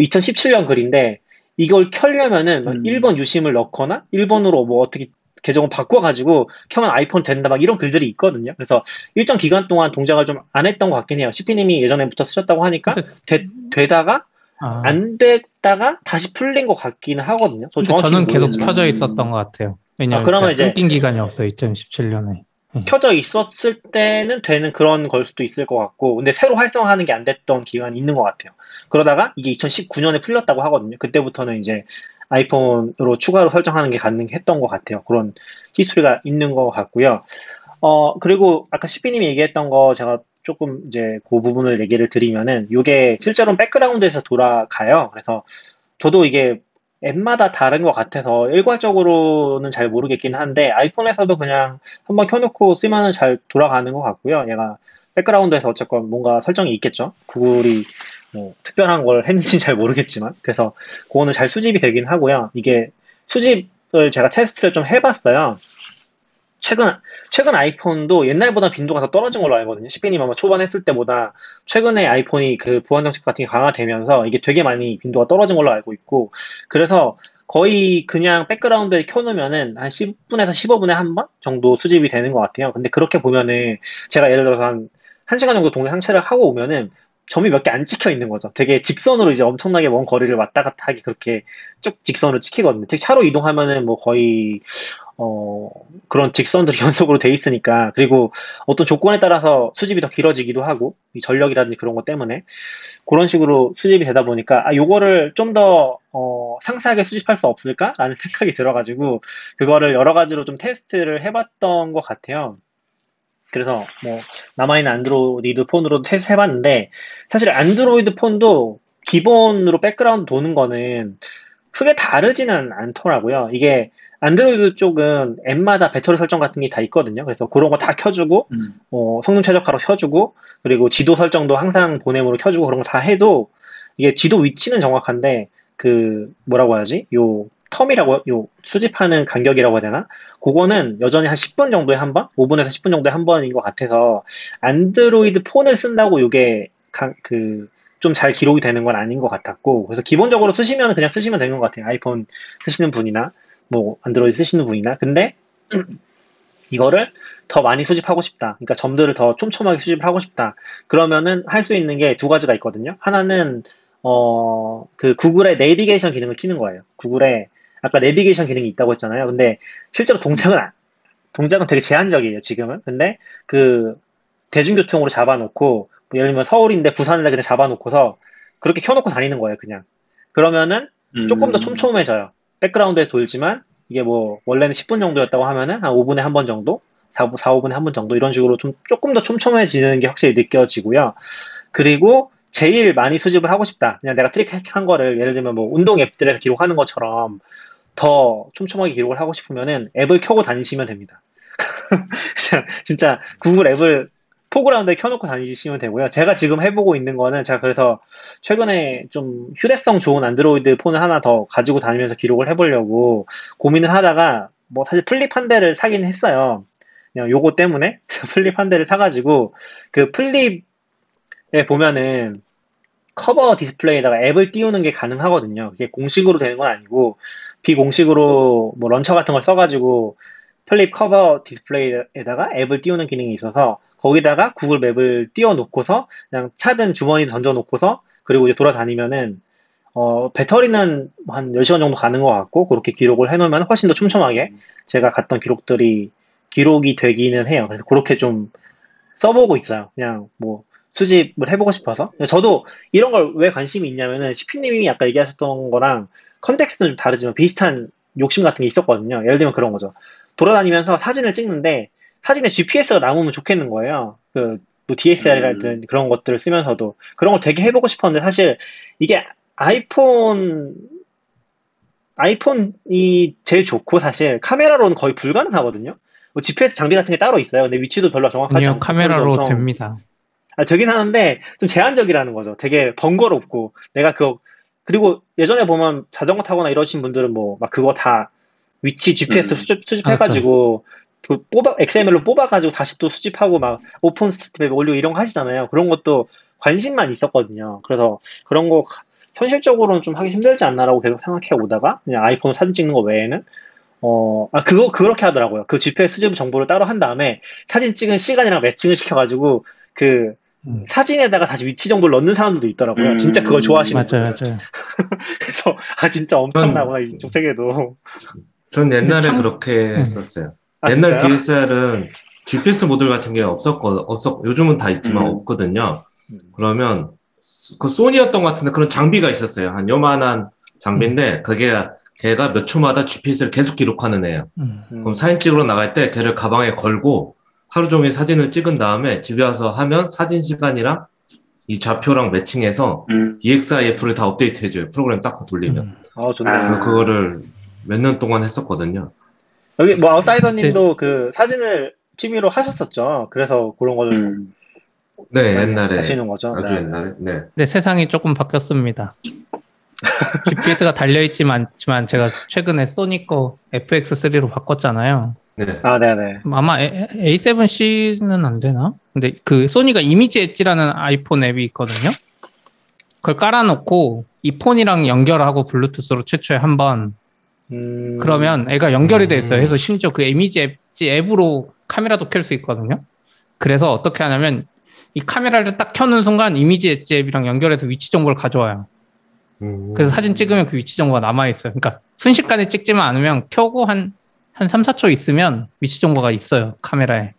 이천십칠 년 글인데 이걸 켜려면은 음. 일본 유심을 넣거나 일본으로 뭐 어떻게 계정을 바꿔가지고 켜면 아이폰 된다 막 이런 글들이 있거든요. 그래서 일정 기간 동안 동작을 좀 안 했던 것 같긴 해요. 씨피님이 예전에부터 쓰셨다고 하니까 되, 되다가 아. 안 됐다가 다시 풀린 것 같기는 하거든요. 저 저는 계속 모르겠지만. 켜져 있었던 것 같아요. 왜냐면 아, 끊긴 기간이 없어요. 이천십칠 년에. 켜져 있었을 때는 되는 그런 걸 수도 있을 것 같고 근데 새로 활성화하는 게 안 됐던 기간이 있는 것 같아요. 그러다가 이게 이천십구 년에 풀렸다고 하거든요. 그때부터는 이제 아이폰으로 추가로 설정하는 게 가능했던 것 같아요. 그런 히스토리가 있는 것 같고요. 어 그리고 아까 씨피님이 얘기했던 거 제가 조금 이제 그 부분을 얘기를 드리면은 이게 실제로는 백그라운드에서 돌아가요. 그래서 저도 이게 앱마다 다른 것 같아서 일괄적으로는 잘 모르겠긴 한데 아이폰에서도 그냥 한번 켜놓고 쓰면은 잘 돌아가는 것 같고요. 얘가 백그라운드에서 어쨌건 뭔가 설정이 있겠죠. 구글이 뭐 특별한 걸 했는지는 잘 모르겠지만 그래서 그거는 잘 수집이 되긴 하고요. 이게 수집을 제가 테스트를 좀 해봤어요. 최근 최근 아이폰도 옛날보다 빈도가 더 떨어진 걸로 알거든요. 씨피님 아마 초반 했을 때보다 최근에 아이폰이 그 보안 정책 같은 게 강화되면서 이게 되게 많이 빈도가 떨어진 걸로 알고 있고 그래서 거의 그냥 백그라운드에 켜놓으면은 한 십 분에서 십오 분에 한 번 정도 수집이 되는 것 같아요. 근데 그렇게 보면은 제가 예를 들어서 한 한 시간 정도 동네 상체를 하고 오면은 점이 몇 개 안 찍혀 있는 거죠. 되게 직선으로 이제 엄청나게 먼 거리를 왔다 갔다 하게 그렇게 쭉 직선으로 찍히거든요. 특히 차로 이동하면은 뭐 거의, 어, 그런 직선들이 연속으로 돼 있으니까. 그리고 어떤 조건에 따라서 수집이 더 길어지기도 하고, 이 전력이라든지 그런 것 때문에. 그런 식으로 수집이 되다 보니까, 아, 요거를 좀 더, 어, 상세하게 수집할 수 없을까? 라는 생각이 들어가지고, 그거를 여러 가지로 좀 테스트를 해봤던 것 같아요. 그래서 뭐 남아있는 안드로이드 폰으로도 테스트 해봤는데 사실 안드로이드 폰도 기본으로 백그라운드 도는 거는 크게 다르지는 않더라고요. 이게 안드로이드 쪽은 앱마다 배터리 설정 같은 게 다 있거든요. 그래서 그런 거 다 켜주고 음. 어, 성능 최적화로 켜주고 그리고 지도 설정도 항상 보냄으로 켜주고 그런 거 다 해도 이게 지도 위치는 정확한데 그 뭐라고 해야지? 요 텀이라고 요 수집하는 간격이라고 해야 되나? 그거는 여전히 한 십 분 정도에 한 번? 오 분에서 십 분 정도에 한 번인 것 같아서 안드로이드 폰을 쓴다고 요게 그 좀 잘 기록이 되는 건 아닌 것 같았고 그래서 기본적으로 쓰시면 그냥 쓰시면 되는 것 같아요. 아이폰 쓰시는 분이나 뭐 안드로이드 쓰시는 분이나 근데 이거를 더 많이 수집하고 싶다. 그러니까 점들을 더 촘촘하게 수집을 하고 싶다. 그러면은 할 수 있는 게 두 가지가 있거든요. 하나는 어, 그 구글의 내비게이션 기능을 키는 거예요. 구글에 아까 내비게이션 기능이 있다고 했잖아요. 근데 실제로 동작은 동작은 되게 제한적이에요, 지금은. 근데 그 대중교통으로 잡아놓고 예를 들면 서울인데 부산을 그냥 잡아놓고서 그렇게 켜놓고 다니는 거예요, 그냥. 그러면은 조금 음. 더 촘촘해져요. 백그라운드에 돌지만 이게 뭐 원래는 십 분 정도였다고 하면은 한 오 분에 한 번 정도, 사, 오 분에 한 번 정도 이런 식으로 좀 조금 더 촘촘해지는 게 확실히 느껴지고요. 그리고 제일 많이 수집을 하고 싶다. 그냥 내가 트랙한 거를 예를 들면 뭐 운동 앱들에서 기록하는 것처럼 더 촘촘하게 기록을 하고 싶으면은 앱을 켜고 다니시면 됩니다. 진짜 구글 앱을 포그라운드에 켜놓고 다니시면 되고요. 제가 지금 해보고 있는 거는 제가 그래서 최근에 좀 휴대성 좋은 안드로이드 폰을 하나 더 가지고 다니면서 기록을 해보려고 고민을 하다가 뭐 사실 플립 한 대를 사긴 했어요. 그냥 요거 때문에 플립 한 대를 사가지고 그 플립에 보면은 커버 디스플레이에다가 앱을 띄우는 게 가능하거든요. 그게 공식으로 되는 건 아니고 비공식으로 뭐 런처 같은 걸 써가지고 플립 커버 디스플레이에다가 앱을 띄우는 기능이 있어서 거기다가 구글 맵을 띄워놓고서 그냥 차든 주머니에 던져놓고서 그리고 이제 돌아다니면은 어 배터리는 한 열 시간 정도 가는 것 같고 그렇게 기록을 해놓으면 훨씬 더 촘촘하게 제가 갔던 기록들이 기록이 되기는 해요. 그래서 그렇게 좀 써보고 있어요. 그냥 뭐 수집을 해보고 싶어서. 저도 이런 걸 왜 관심이 있냐면은 시피님이 아까 얘기하셨던 거랑 컨텍스트는 좀 다르지만 비슷한 욕심 같은 게 있었거든요. 예를 들면 그런 거죠. 돌아다니면서 사진을 찍는데 사진에 지피에스가 남으면 좋겠는 거예요. 그, 뭐 디에스엘알이든 음. 그런 것들을 쓰면서도. 그런 걸 되게 해보고 싶었는데, 사실, 이게 아이폰, 아이폰이 제일 좋고, 사실, 카메라로는 거의 불가능하거든요. 뭐 지피에스 장비 같은 게 따로 있어요. 근데 위치도 별로 정확하지 않고. 카메라로 정도성. 됩니다. 아, 되긴 하는데, 좀 제한적이라는 거죠. 되게 번거롭고, 내가 그거, 그리고 예전에 보면 자전거 타거나 이러신 분들은 뭐, 막 그거 다 위치 지피에스 음. 수집, 수집해가지고, 아, 그 뽑아, 엑스엠엘로 뽑아가지고 다시 또 수집하고 막 오픈 스트리트 맵 올리고 이런 거 하시잖아요. 그런 것도 관심만 있었거든요. 그래서 그런 거 현실적으로는 좀 하기 힘들지 않나라고 계속 생각해 오다가 그냥 아이폰으로 사진 찍는 거 외에는 어, 아, 그거, 그렇게 하더라고요. 그 지피에스 수집 정보를 따로 한 다음에 사진 찍은 시간이랑 매칭을 시켜가지고 그 음. 사진에다가 다시 위치 정보를 넣는 사람들도 있더라고요. 음, 진짜 그걸 좋아하시는 분들. 맞아요, 맞아요. 그래서 아, 진짜 엄청나구나, 이쪽 세계도. 전 옛날에 참... 그렇게 했었어요. 아, 옛날 진짜요? 디에스엘은 지피에스 모듈 같은 게 없었거, 없었, 요즘은 다 있지만 음. 없거든요. 그러면, 그 소니였던 것 같은데 그런 장비가 있었어요. 한 요만한 장비인데, 음. 그게, 걔가 몇 초마다 지피에스를 계속 기록하는 애예요. 음. 그럼 사진 찍으러 나갈 때 걔를 가방에 걸고 하루 종일 사진을 찍은 다음에 집에 와서 하면 사진 시간이랑 이 좌표랑 매칭해서 음. 이엑스아이에프를 다 업데이트 해줘요. 프로그램 딱 돌리면. 음. 아, 좋네요. 그거를 몇 년 동안 했었거든요. 여기 뭐 아웃사이더님도 그 사진을 취미로 하셨었죠. 그래서 그런 거를 음. 네, 옛날에 하시는 거죠. 아주 네. 옛날에. 네. 네, 세상이 조금 바뀌었습니다. 지피에스가 달려 있지만 제가 최근에 소니 거 에프엑스 쓰리로 바꿨잖아요. 네. 아, 네, 네. 아마 에이 세븐씨는 안 되나? 근데 그 소니가 이미지 엣지라는 아이폰 앱이 있거든요. 그걸 깔아놓고 이 폰이랑 연결하고 블루투스로 최초에 한번 음... 그러면 애가 연결이 돼 있어요. 그래서 심지어 그 이미지 앱, 앱으로 카메라도 켤 수 있거든요. 그래서 어떻게 하냐면 이 카메라를 딱 켜는 순간 이미지 앱, 앱이랑 연결해서 위치 정보를 가져와요. 음... 그래서 사진 찍으면 그 위치 정보가 남아있어요. 그러니까 순식간에 찍지만 않으면 켜고 한, 한 삼, 사 초 있으면 위치 정보가 있어요. 카메라에.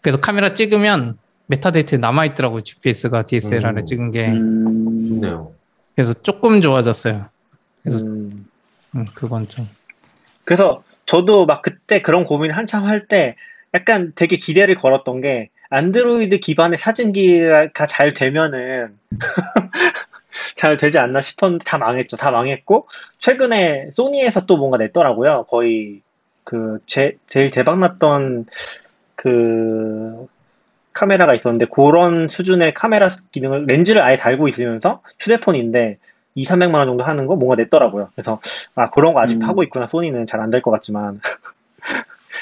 그래서 카메라 찍으면 메타데이터에 남아있더라고요. 지피에스가 디에스엘알에 음... 찍은 게. 음... 좋네요. 그래서 조금 좋아졌어요. 그래서 음... 음, 그건 좀. 그래서 저도 막 그때 그런 고민 한참 할 때 약간 되게 기대를 걸었던 게 안드로이드 기반의 사진기가 잘 되면은 잘 되지 않나 싶었는데 다 망했죠. 다 망했고 최근에 소니에서 또 뭔가 냈더라고요. 거의 그 제, 제일 대박났던 그 카메라가 있었는데 그런 수준의 카메라 기능을 렌즈를 아예 달고 있으면서 휴대폰인데 이삼백만 원 정도 하는 거 뭔가 냈더라고요. 그래서 아 그런 거 아직도 음. 하고 있구나. 소니는 잘 안 될 것 같지만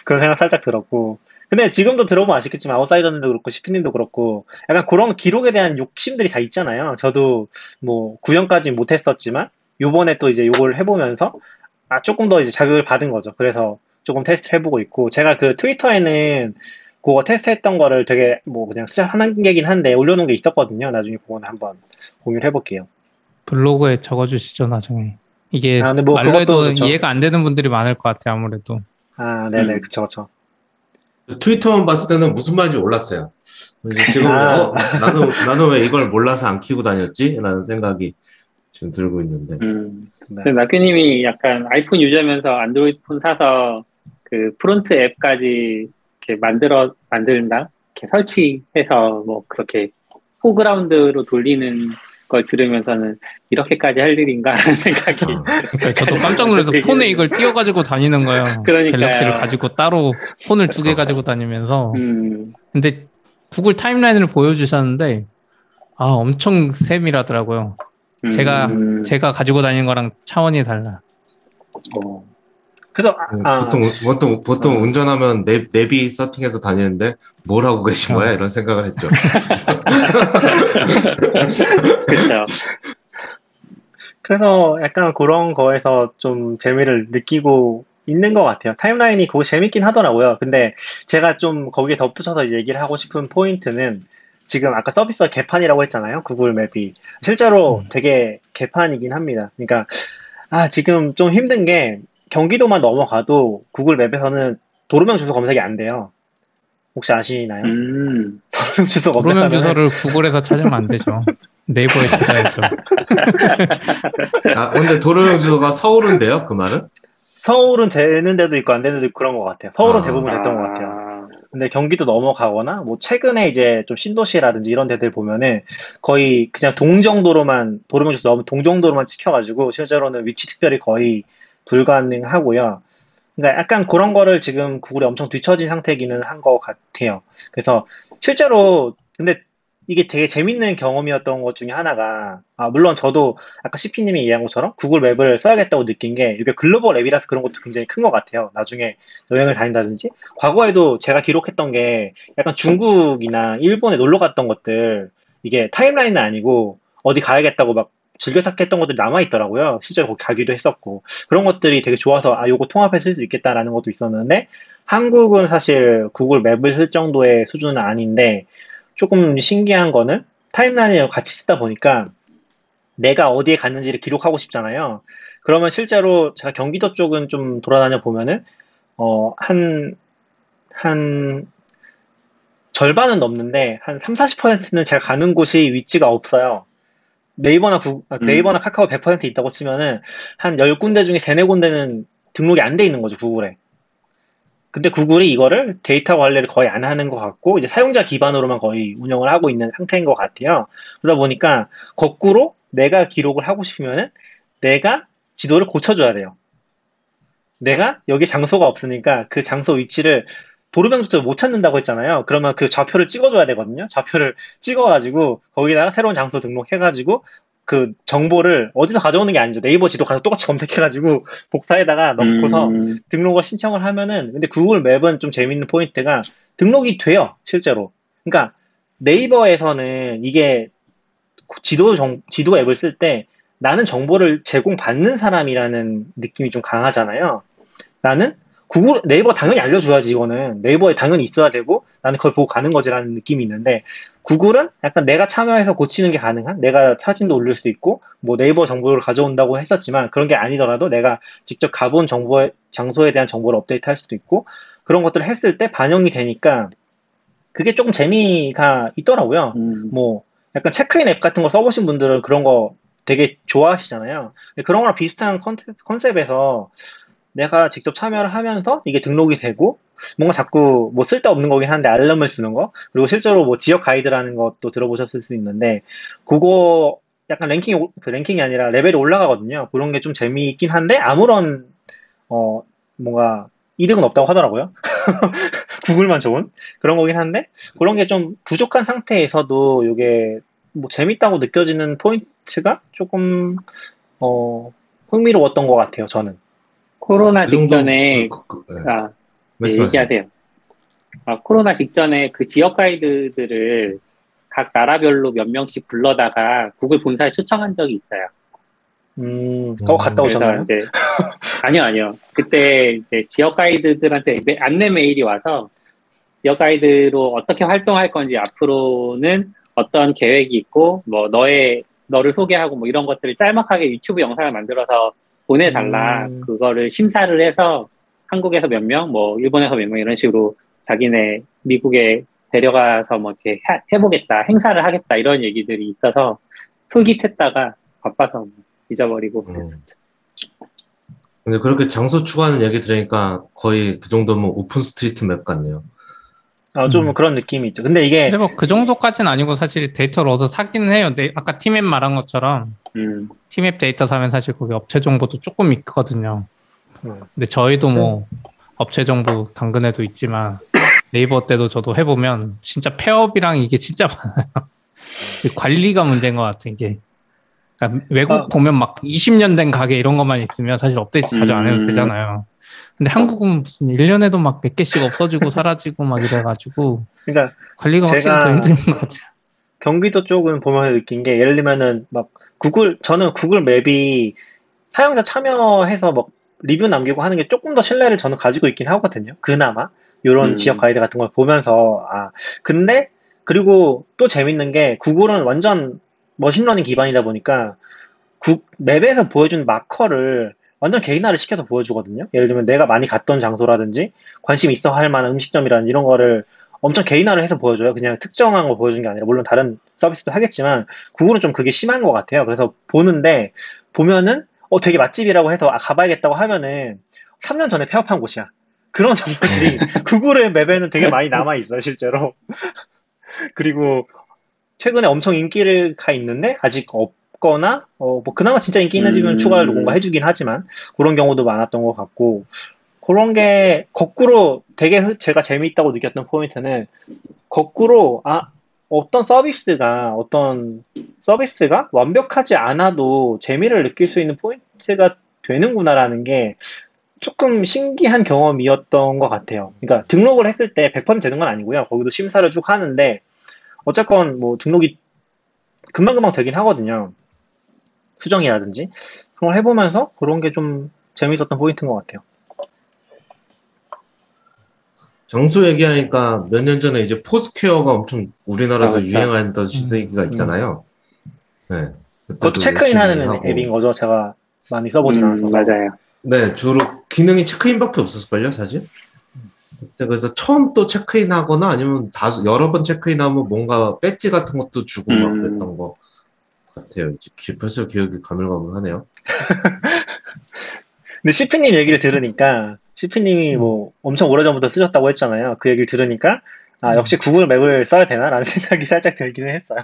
그런 생각 살짝 들었고 근데 지금도 들어보면 아시겠지만 아웃사이더님도 그렇고 시피님도 그렇고 약간 그런 기록에 대한 욕심들이 다 있잖아요. 저도 뭐 구형까지 못했었지만 요번에 또 이제 요걸 해보면서 아 조금 더 이제 자극을 받은 거죠. 그래서 조금 테스트를 해보고 있고 제가 그 트위터에는 그거 테스트했던 거를 되게 뭐 그냥 시작 하는 게긴 한데 올려놓은 게 있었거든요. 나중에 그거는 한번 공유를 해볼게요. 블로그에 적어주시죠, 나중에. 이게 아, 뭐 말로 해도 그렇죠. 이해가 안 되는 분들이 많을 것 같아요, 아무래도. 아, 네네, 음. 그쵸, 그쵸. 트위터만 봤을 때는 무슨 말인지 몰랐어요. 그래서 지금 아. 어, 나도 나도 왜 이걸 몰라서 안 키고 다녔지? 라는 생각이 지금 들고 있는데. 음. 네. 낙규님이 약간 아이폰 유저면서 안드로이드 폰 사서 그 프론트 앱까지 이렇게 만들어 만든다, 이렇게 설치해서 뭐 그렇게 포그라운드로 돌리는 걸 들으면서는 이렇게까지 할 일인가 하는 생각이. 어. 그러니까 저도 깜짝 놀라서 폰에 이걸 띄워가지고 다니는 거예요. 그러니까 갤럭시를 가지고 따로 폰을 두 개 가지고 다니면서. 음. 근데 구글 타임라인을 보여주셨는데 아 엄청 세밀하더라고요. 음. 제가 제가 가지고 다니는 거랑 차원이 달라. 어. 그래서 아, 보통 보통 보통 어. 운전하면 내, 내비 서핑해서 다니는데 뭘 하고 계신 거야? 어. 이런 생각을 했죠. 그렇죠. 그래서 약간 그런 거에서 좀 재미를 느끼고 있는 것 같아요. 타임라인이 그거 재밌긴 하더라고요. 근데 제가 좀 거기에 덧붙여서 얘기를 하고 싶은 포인트는 지금 아까 서비스 개판이라고 했잖아요. 구글 맵이 실제로 음. 되게 개판이긴 합니다. 그러니까 아 지금 좀 힘든 게 경기도만 넘어가도 구글 맵에서는 도로명 주소 검색이 안 돼요. 혹시 아시나요? 음. 도로명 주소 검색하면 도로명 주소를 구글에서 찾으면 안 되죠. 네이버에 찾아야죠. 아, 근데 도로명 주소가 서울인데요? 그 말은? 서울은 되는 데도 있고 안 되는 데도 있고 그런 것 같아요. 서울은 아. 대부분 됐던 것 같아요. 근데 경기도 넘어가거나 뭐 최근에 이제 좀 신도시라든지 이런 데들 보면은 거의 그냥 동정도로만 도로명 주소 넣으면 동정도로만 찍혀가지고 실제로는 위치 특별히 거의 불가능하고요. 그러니까 약간 그런 거를 지금 구글이 엄청 뒤처진 상태이기는 한 것 같아요. 그래서 실제로 근데 이게 되게 재밌는 경험이었던 것 중에 하나가 아 물론 저도 아까 씨피님이 얘기한 것처럼 구글 맵을 써야겠다고 느낀 게 이게 글로벌 앱이라서 그런 것도 굉장히 큰 것 같아요. 나중에 여행을 다닌다든지 과거에도 제가 기록했던 게 약간 중국이나 일본에 놀러 갔던 것들 이게 타임라인은 아니고 어디 가야겠다고 막 즐겨찾기 했던 것들이 남아있더라고요. 실제로 거기 가기도 했었고 그런 것들이 되게 좋아서 아 요거 통합해 쓸 수 있겠다라는 것도 있었는데 한국은 사실 구글 맵을 쓸 정도의 수준은 아닌데 조금 신기한 거는 타임라인을 같이 쓰다 보니까 내가 어디에 갔는지를 기록하고 싶잖아요. 그러면 실제로 제가 경기도 쪽은 좀 돌아다녀 보면은 어, 한, 한 절반은 넘는데 한 삼, 사십 퍼센트는 제가 가는 곳이 위치가 없어요. 네이버나 구, 네이버나 음. 카카오 백 퍼센트 있다고 치면은 한 열 군데 중에 세네 군데는 등록이 안 돼 있는 거죠, 구글에. 근데 구글이 이거를 데이터 관리를 거의 안 하는 것 같고 이제 사용자 기반으로만 거의 운영을 하고 있는 상태인 것 같아요. 그러다 보니까 거꾸로 내가 기록을 하고 싶으면은 내가 지도를 고쳐줘야 돼요. 내가 여기 장소가 없으니까 그 장소 위치를 도로명 주소를 못 찾는다고 했잖아요. 그러면 그 좌표를 찍어줘야 되거든요. 좌표를 찍어가지고 거기다가 새로운 장소 등록해가지고 그 정보를 어디서 가져오는 게 아니죠. 네이버 지도 가서 똑같이 검색해가지고 복사에다가 넣고서 음. 등록을 신청을 하면은 근데 구글 맵은 좀 재밌는 포인트가 등록이 돼요. 실제로. 그러니까 네이버에서는 이게 지도, 정, 지도 앱을 쓸 때 나는 정보를 제공받는 사람이라는 느낌이 좀 강하잖아요. 나는 구글, 네이버 당연히 알려줘야지, 이거는. 네이버에 당연히 있어야 되고, 나는 그걸 보고 가는 거지라는 느낌이 있는데, 구글은 약간 내가 참여해서 고치는 게 가능한, 내가 사진도 올릴 수도 있고, 뭐 네이버 정보를 가져온다고 했었지만, 그런 게 아니더라도 내가 직접 가본 정보에, 장소에 대한 정보를 업데이트 할 수도 있고, 그런 것들을 했을 때 반영이 되니까, 그게 조금 재미가 있더라고요. 음. 뭐, 약간 체크인 앱 같은 거 써보신 분들은 그런 거 되게 좋아하시잖아요. 근데 그런 거랑 비슷한 컨셉, 컨셉에서, 내가 직접 참여를 하면서 이게 등록이 되고 뭔가 자꾸 뭐 쓸데없는 거긴 한데 알람을 주는 거 그리고 실제로 뭐 지역 가이드라는 것도 들어보셨을 수 있는데 그거 약간 랭킹, 그 랭킹이 아니라 레벨이 올라가거든요. 그런 게 좀 재미있긴 한데 아무런 어 뭔가 이득은 없다고 하더라고요. 구글만 좋은 그런 거긴 한데 그런 게 좀 부족한 상태에서도 이게 뭐 재밌다고 느껴지는 포인트가 조금 어 흥미로웠던 것 같아요. 저는. 코로나 그 직전에 그, 그, 그, 네. 아, 네, 얘기하세요. 아, 코로나 직전에 그 지역 가이드들을 각 나라별로 몇 명씩 불러다가 구글 본사에 초청한 적이 있어요. 음, 어, 갔다 오셨나요? 이제, 아니요, 아니요. 그때 이제 지역 가이드들한테 안내 메일이 와서 지역 가이드로 어떻게 활동할 건지 앞으로는 어떤 계획이 있고 뭐 너의 너를 소개하고 뭐 이런 것들을 짤막하게 유튜브 영상을 만들어서 보내달라. 음. 그거를 심사를 해서 한국에서 몇 명, 뭐 일본에서 몇 명 이런 식으로 자기네 미국에 데려가서 뭐 이렇게 해, 해보겠다, 행사를 하겠다 이런 얘기들이 있어서 솔깃했다가 바빠서 잊어버리고 그랬었죠. 음. 근데 그렇게 장소 추구하는 얘기 들으니까 거의 그 정도면 오픈 스트리트 맵 같네요. 어, 좀 음. 그런 느낌이 있죠. 근데 이게. 근데 뭐 그 정도까지는 아니고 사실 데이터를 얻어서 사기는 해요. 근데 아까 티맵 말한 것처럼, 음. 티맵 데이터 사면 사실 거기 업체 정보도 조금 있거든요. 음. 근데 저희도 뭐 음. 업체 정보 당근에도 있지만 네이버 때도 저도 해보면 진짜 폐업이랑 이게 진짜 많아요. 관리가 문제인 것 같은 게. 그러니까 외국 어. 보면 막 이십 년 된 가게 이런 것만 있으면 사실 업데이트 자주 안 해도 음. 되잖아요. 근데 한국은 무슨 일 년에도 막 몇 개씩 없어지고 사라지고 막 이래가지고 그러니까 관리가 확실히 더 힘든 것 같아요. 경기도 쪽은 보면서 느낀 게 예를 들면은 막 구글, 저는 구글 맵이 사용자 참여해서 막 리뷰 남기고 하는 게 조금 더 신뢰를 저는 가지고 있긴 하거든요. 그나마 이런 음. 지역 가이드 같은 걸 보면서 아 근데 그리고 또 재밌는 게 구글은 완전 머신러닝 기반이다 보니까 구, 맵에서 보여준 마커를 완전 개인화를 시켜서 보여주거든요. 예를 들면 내가 많이 갔던 장소라든지 관심 있어 할 만한 음식점이라든지 이런 거를 엄청 개인화를 해서 보여줘요. 그냥 특정한 거 보여준 게 아니라 물론 다른 서비스도 하겠지만 구글은 좀 그게 심한 것 같아요. 그래서 보는데 보면은 어 되게 맛집이라고 해서 아, 가봐야겠다고 하면은 삼 년 전에 폐업한 곳이야. 그런 정보들이 구글의 맵에는 되게 많이 남아있어요. 실제로. 그리고 최근에 엄청 인기를 가 있는데 아직 없 거나 어 뭐 그나마 진짜 인기 있는 집은 음... 추가를 뭔가 해주긴 하지만 그런 경우도 많았던 것 같고 그런 게 거꾸로 되게 제가 재미있다고 느꼈던 포인트는 거꾸로 아 어떤 서비스가 어떤 서비스가 완벽하지 않아도 재미를 느낄 수 있는 포인트가 되는구나라는 게 조금 신기한 경험이었던 것 같아요. 그러니까 등록을 했을 때 백 퍼센트 되는 건 아니고요. 거기도 심사를 쭉 하는데 어쨌건 뭐 등록이 금방금방 되긴 하거든요. 수정이라든지 그런 걸 해보면서 그런 게 좀 재미있었던 포인트인 것 같아요. 장소 얘기하니까 몇 년 전에 이제 포스퀘어가 엄청 우리나라도 아, 유행한다는 시기가 음, 있잖아요. 음. 네, 그것도 체크인하는 하고. 앱인 거죠. 제가 많이 써보진 음, 않아서. 맞아요. 네, 주로 기능이 체크인밖에 없었을걸요, 사실. 그래서 처음 또 체크인하거나 아니면 다수 여러 번 체크인하면 뭔가 배지 같은 것도 주고 막 그랬던 것 같아요. 이제 벌써 기억이 가물가물하네요. 근데 시피님 얘기를 들으니까 시피님이 음. 뭐 엄청 오래전부터 쓰셨다고 했잖아요. 그 얘기를 들으니까 아 역시 구글 맵을 써야 되나라는 생각이 살짝 들기는 했어요.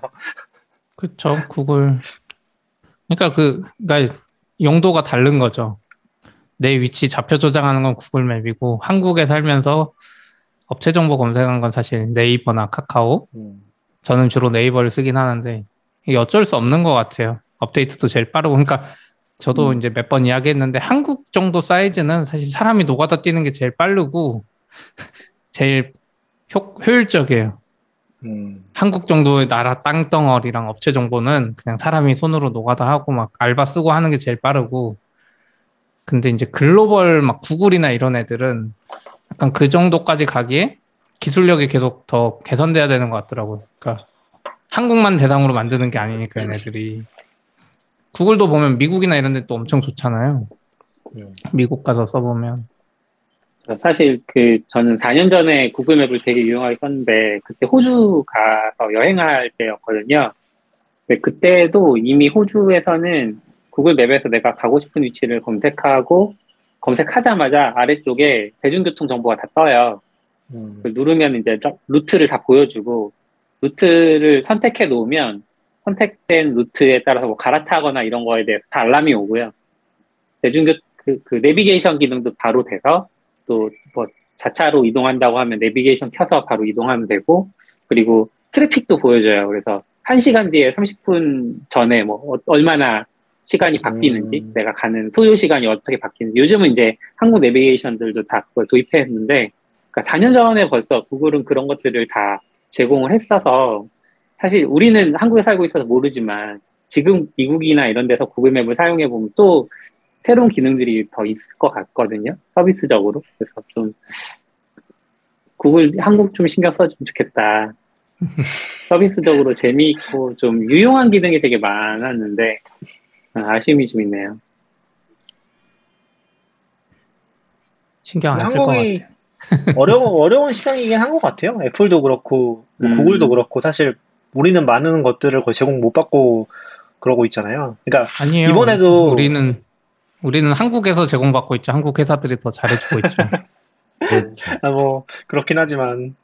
그렇죠, 구글. 그러니까 그 그러니까 용도가 다른 거죠. 내 위치 좌표 조작하는 건 구글 맵이고 한국에 살면서 업체 정보 검색한 건 사실 네이버나 카카오. 음. 저는 주로 네이버를 쓰긴 하는데 이게 어쩔 수 없는 것 같아요. 업데이트도 제일 빠르고 그러니까 저도 음. 이제 몇 번 이야기했는데 한국 정도 사이즈는 사실 사람이 노가다 뛰는 게 제일 빠르고 제일 효, 효율적이에요. 음. 한국 정도의 나라 땅덩어리랑 업체 정보는 그냥 사람이 손으로 노가다 하고 막 알바 쓰고 하는 게 제일 빠르고 근데 이제 글로벌 막 구글이나 이런 애들은 약간 그 정도까지 가기에 기술력이 계속 더 개선돼야 되는 것 같더라고요. 그러니까 한국만 대상으로 만드는 게 아니니까 얘네들이. 구글도 보면 미국이나 이런 데 또 엄청 좋잖아요. 미국 가서 써보면. 사실 그 저는 사 년 전에 구글 맵을 되게 유용하게 썼는데 그때 호주 가서 여행할 때였거든요. 근데 그때도 이미 호주에서는 구글 맵에서 내가 가고 싶은 위치를 검색하고 검색하자마자 아래쪽에 대중교통 정보가 다 떠요. 음. 누르면 이제 루트를 다 보여주고 루트를 선택해 놓으면 선택된 루트에 따라서 뭐 갈아타거나 이런 거에 대해서 다 알람이 오고요. 대중교 그, 그 내비게이션 기능도 바로 돼서 또 뭐 자차로 이동한다고 하면 내비게이션 켜서 바로 이동하면 되고 그리고 트래픽도 보여줘요. 그래서 한 시간 뒤에 삼십 분 전에 뭐 얼마나 시간이 바뀌는지 음. 내가 가는 소요 시간이 어떻게 바뀌는지 요즘은 이제 한국 내비게이션들도 다 그걸 도입했는데 그러니까 사 년 전에 벌써 구글은 그런 것들을 다 제공을 했어서 사실 우리는 한국에 살고 있어서 모르지만 지금 미국이나 이런 데서 구글 맵을 사용해 보면 또 새로운 기능들이 더 있을 것 같거든요. 서비스적으로. 그래서 좀 구글 한국 좀 신경 써주면 좋겠다. 서비스적으로 재미있고 좀 유용한 기능이 되게 많았는데 아, 아쉬움이 좀 있네요. 신경 안 쓸 것 같아요. 어려운, 어려운 시장이긴 한 것 같아요. 애플도 그렇고, 뭐 음. 구글도 그렇고, 사실 우리는 많은 것들을 거의 제공 못 받고 그러고 있잖아요. 그러니까 아니에요. 이번에도 우리는 우리는 한국에서 제공받고 있죠. 한국 회사들이 더 잘해주고 있죠. 아, 뭐 그렇긴 하지만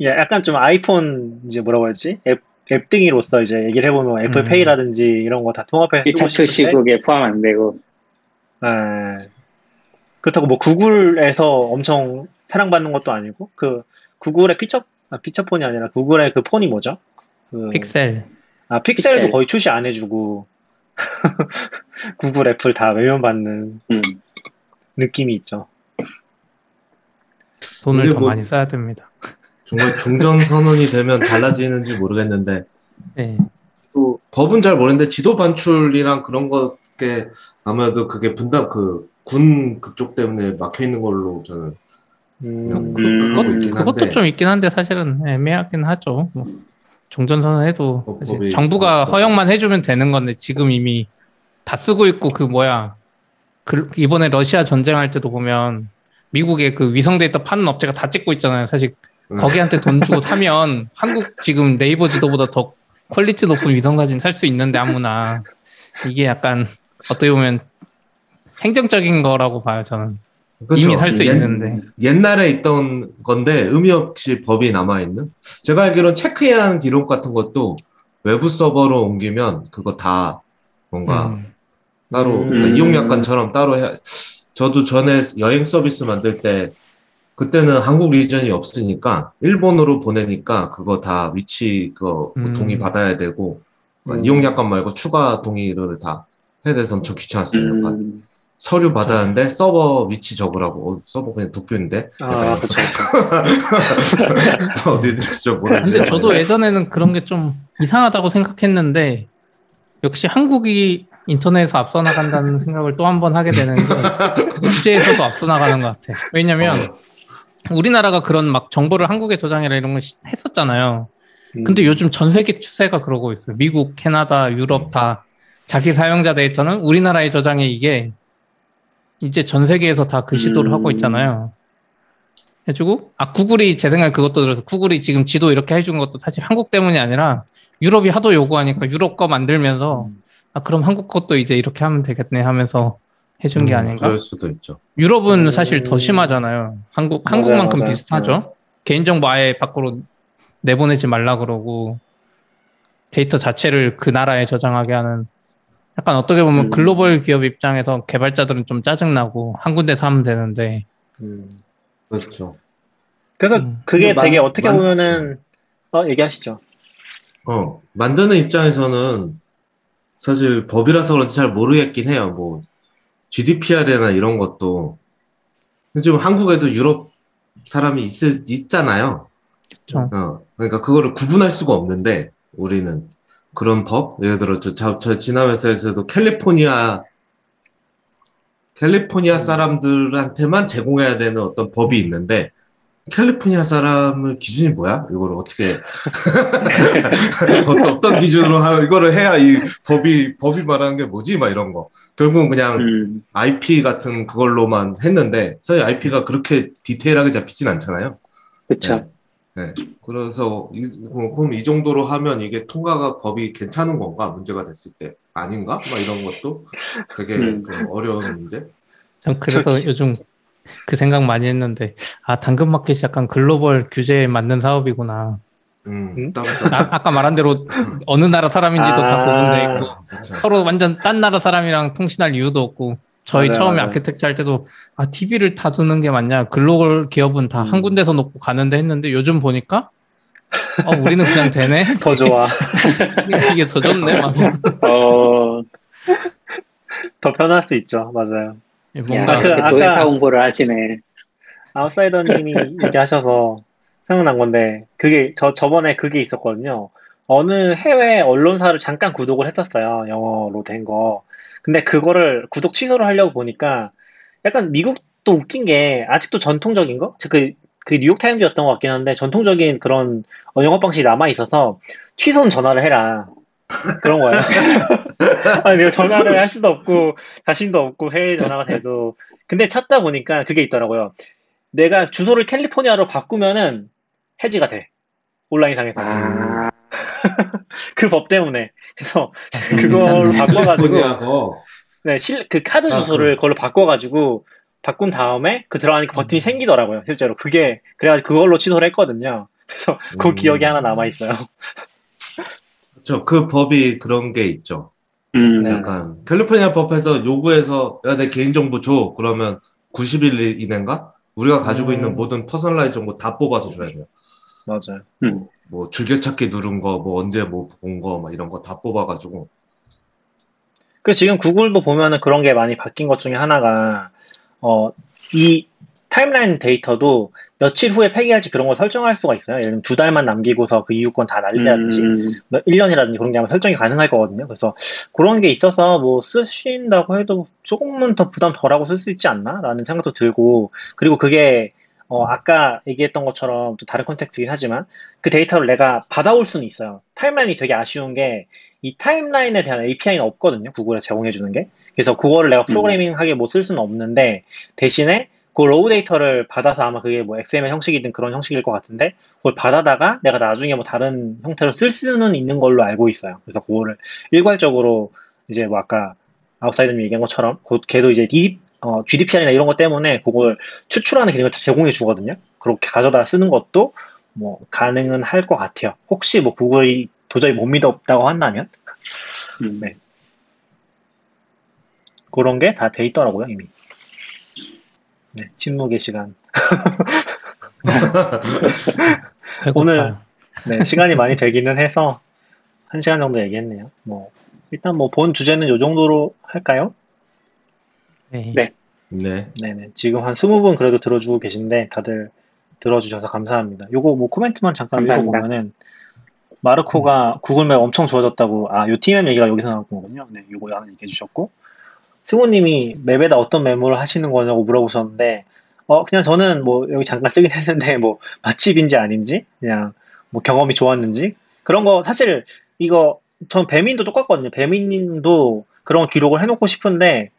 약간 좀 아이폰 이제 뭐라고 하지? 앱 앱등이로서 이제 얘기를 해보면 애플페이라든지 음. 이런 거 다 통합해서 차트 시국에 포함 안 되고. 아, 그렇다고 뭐 구글에서 엄청 사랑받는 것도 아니고 그 구글의 피처 아, 피처폰이 아니라 구글의 그 폰이 뭐죠? 그, 픽셀. 아 픽셀도 픽셀. 거의 출시 안 해주고 구글 애플 다 외면받는 음. 느낌이 있죠. 돈을 더 뭐, 많이 써야 됩니다. 정말 중정 선언이 되면 달라지는지 모르겠는데 네. 또 법은 잘 모르는데 지도 반출이랑 그런 것게 아무래도 그게 분담 그 군 그쪽 때문에 막혀 있는 걸로 저는 음, 그, 그것, 그것도 좀 있긴 한데 사실은 애매하긴 하죠. 뭐. 종전선언 해도 어, 사실 정부가 허용만 해주면 되는 건데 지금 이미 다 쓰고 있고 그 뭐야 그 이번에 러시아 전쟁할 때도 보면 미국의 그 위성 데이터 파는 업체가 다 찍고 있잖아요. 사실 거기한테 돈 주고 사면 한국 지금 네이버 지도보다 더 퀄리티 높은 위성 사진 살 수 있는데 아무나 이게 약간 어떻게 보면 행정적인 거라고 봐요 저는. 그렇죠. 이미 살 수 있는데 옛날에 있던 건데 의미 없이 법이 남아있는 제가 알기로는 체크해야 기록 같은 것도 외부 서버로 옮기면 그거 다 뭔가 음. 따로 음. 그러니까 이용약관처럼 따로 해 저도 전에 여행 서비스 만들 때 그때는 한국 리전이 없으니까 일본으로 보내니까 그거 다 위치 그거 음. 동의 받아야 되고 그러니까 음. 이용약관 말고 추가 동의를 다 해야 돼서 엄청 귀찮았어요. 음. 서류 받았는데 서버 위치 적으라고 어, 서버 그냥 도쿄인데 아 그렇죠. 어디 진짜 모르겠는데 근데 저도 예전에는 그런 게 좀 이상하다고 생각했는데 역시 한국이 인터넷에서 앞서 나간다는 생각을 또 한 번 하게 되는 건 국제에서도 앞서 나가는 것 같아요. 왜냐면 어. 우리나라가 그런 막 정보를 한국에 저장해라 이런 걸 했었잖아요. 음. 근데 요즘 전 세계 추세가 그러고 있어요. 미국, 캐나다, 유럽 다 자기 사용자 데이터는 우리나라에 저장해 이게 이제 전 세계에서 다 그 시도를 음... 하고 있잖아요. 해주고, 아, 구글이 제 생각에 그것도 들어서 구글이 지금 지도 이렇게 해준 것도 사실 한국 때문이 아니라 유럽이 하도 요구하니까 유럽 거 만들면서 아, 그럼 한국 것도 이제 이렇게 하면 되겠네 하면서 해준 음, 게 아닌가? 그럴 수도 있죠. 유럽은 사실 더 심하잖아요. 한국, 맞아요, 한국만큼 맞아요. 비슷하죠. 맞아요. 개인정보 아예 밖으로 내보내지 말라 그러고 데이터 자체를 그 나라에 저장하게 하는 약간 어떻게 보면 음. 글로벌 기업 입장에서 개발자들은 좀 짜증나고 한 군데서 하면 되는데 음. 그렇죠. 그래서 음. 그게 되게 만, 어떻게 만, 보면은 어 얘기하시죠. 어 만드는 입장에서는 사실 법이라서 그런지 잘 모르겠긴 해요. 뭐 지디피알이나 이런 것도 지금 한국에도 유럽 사람이 있, 있잖아요. 그렇죠. 어, 그러니까 그거를 구분할 수가 없는데 우리는 그런 법? 예를 들어, 저, 저, 저 지난 회사에서도 캘리포니아, 캘리포니아 사람들한테만 제공해야 되는 어떤 법이 있는데, 캘리포니아 사람의 기준이 뭐야? 이걸 어떻게, 어떤, 어떤 기준으로 하, 이거를 해야 이 법이, 법이 말하는 게 뭐지? 막 이런 거. 결국은 그냥 음. 아이피 같은 그걸로만 했는데, 사실 아이피가 그렇게 디테일하게 잡히진 않잖아요. 그쵸. 네. 네, 그래서 이, 그럼 이 정도로 하면 이게 통과가 법이 괜찮은 건가? 문제가 됐을 때 아닌가? 막 이런 것도 되게 음. 좀 어려운 문제. 전 그래서 저, 요즘 그 생각 많이 했는데 아 당근마켓이 약간 글로벌 규제에 맞는 사업이구나. 음, 응? 딴, 딴. 아, 아까 말한 대로 어느 나라 사람인지도 아, 다 구분돼 있고 그렇죠. 서로 완전 딴 나라 사람이랑 통신할 이유도 없고. 저희 맞아요, 처음에 맞아요. 아키텍트 할 때도 아 티비를 다 두는 게 맞냐 글로벌 기업은 다 한 군데서 놓고 가는데 했는데 요즘 보니까 어 우리는 그냥 되네 더 좋아 이게 더 좋네 어... 더 편할 수 있죠. 맞아요. 뭔가 야, 그 회사 홍보를 하시네. 아웃사이더님이 얘기하셔서 생각난 건데 그게 저 저번에 그게 있었거든요. 어느 해외 언론사를 잠깐 구독을 했었어요. 영어로 된 거. 근데 그거를 구독 취소를 하려고 보니까 약간 미국도 웃긴 게 아직도 전통적인 거? 그, 그 뉴욕타임즈였던 것 같긴 한데 전통적인 그런 영업 방식이 남아있어서 취소는 전화를 해라. 그런 거예요. 아니, 내가 전화를 할 수도 없고 자신도 없고 해외 전화가 돼도 근데 찾다 보니까 그게 있더라고요. 내가 주소를 캘리포니아로 바꾸면은 해지가 돼. 온라인상에서. 아. 그 법 때문에. 그래서 음, 그걸로 바꿔가지고. 네, 실, 그 카드 주소를 아, 그걸로 바꿔가지고 바꾼 다음에 그 들어가니까 버튼이 음. 생기더라고요. 실제로. 그게, 그래가지고 그걸로 취소를 했거든요. 그래서 그 음. 기억이 하나 남아있어요. 그렇죠. 그 법이 그런 게 있죠. 음, 약간 네. 캘리포니아 법에서 요구해서 야, 내 개인정보 줘. 그러면 구십 일 이내인가? 우리가 가지고 음. 있는 모든 퍼스널라이즈 정보 다 뽑아서 줘야 돼요. 맞아요. 음. 뭐 줄기찾기 누른 거, 뭐 언제 뭐 본 거, 막 이런 거 다 뽑아가지고. 그 지금 구글도 보면은 그런 게 많이 바뀐 것 중에 하나가 어, 이 타임라인 데이터도 며칠 후에 폐기할지 그런 걸 설정할 수가 있어요. 예를 들면 두 달만 남기고서 그 이유권 다 날리라든지 음. 일 년이라든지 그런 게 아마 설정이 가능할 거거든요. 그래서 그런 게 있어서 뭐 쓰신다고 해도 조금은 더 부담 덜하고 쓸 수 있지 않나? 라는 생각도 들고, 그리고 그게 어 아까 얘기했던 것처럼 또 다른 컨텍스트이긴 하지만 그 데이터를 내가 받아올 수는 있어요. 타임라인이 되게 아쉬운 게 이 타임라인에 대한 에이피아이는 없거든요. 구글에서 제공해주는 게. 그래서 그거를 내가 프로그래밍하게 뭐 쓸 수는 없는데, 대신에 그 로우 데이터를 받아서 아마 그게 뭐 엑스엠엘 형식이든 그런 형식일 것 같은데, 그걸 받아다가 내가 나중에 뭐 다른 형태로 쓸 수는 있는 걸로 알고 있어요. 그래서 그거를 일괄적으로 이제 뭐 아까 아웃사이더님 얘기한 것처럼 걔도 이제 어, 지디피알이나 이런 것 때문에 그걸 추출하는 기능을 제공해 주거든요. 그렇게 가져다 쓰는 것도 뭐 가능은 할 것 같아요. 혹시 뭐 구글이 도저히 못 믿었다고 한다면 음, 네. 그런 게 다 돼 있더라고요 이미. 네, 침묵의 시간. 오늘 네, 시간이 많이 되기는 해서 한 시간 정도 얘기했네요. 뭐 일단 뭐 본 주제는 요 정도로 할까요? 네. 네. 네. 네네. 지금 한 이십 분 그래도 들어주고 계신데 다들 들어주셔서 감사합니다. 요거 뭐 코멘트만 잠깐 읽어보면은 마르코가 음. 구글맵 엄청 좋아졌다고. 아, 요 T 맵 얘기가 여기서 나온 거군요. 네, 요거 하나 얘기해 주셨고. 승우님이 맵에다 어떤 메모를 하시는 거냐고 물어보셨는데, 어, 그냥 저는 뭐, 여기 잠깐 쓰긴 했는데, 뭐, 맛집인지 아닌지, 그냥 뭐 경험이 좋았는지, 그런 거, 사실 이거, 전 배민도 똑같거든요. 배민님도 그런 기록을 해놓고 싶은데,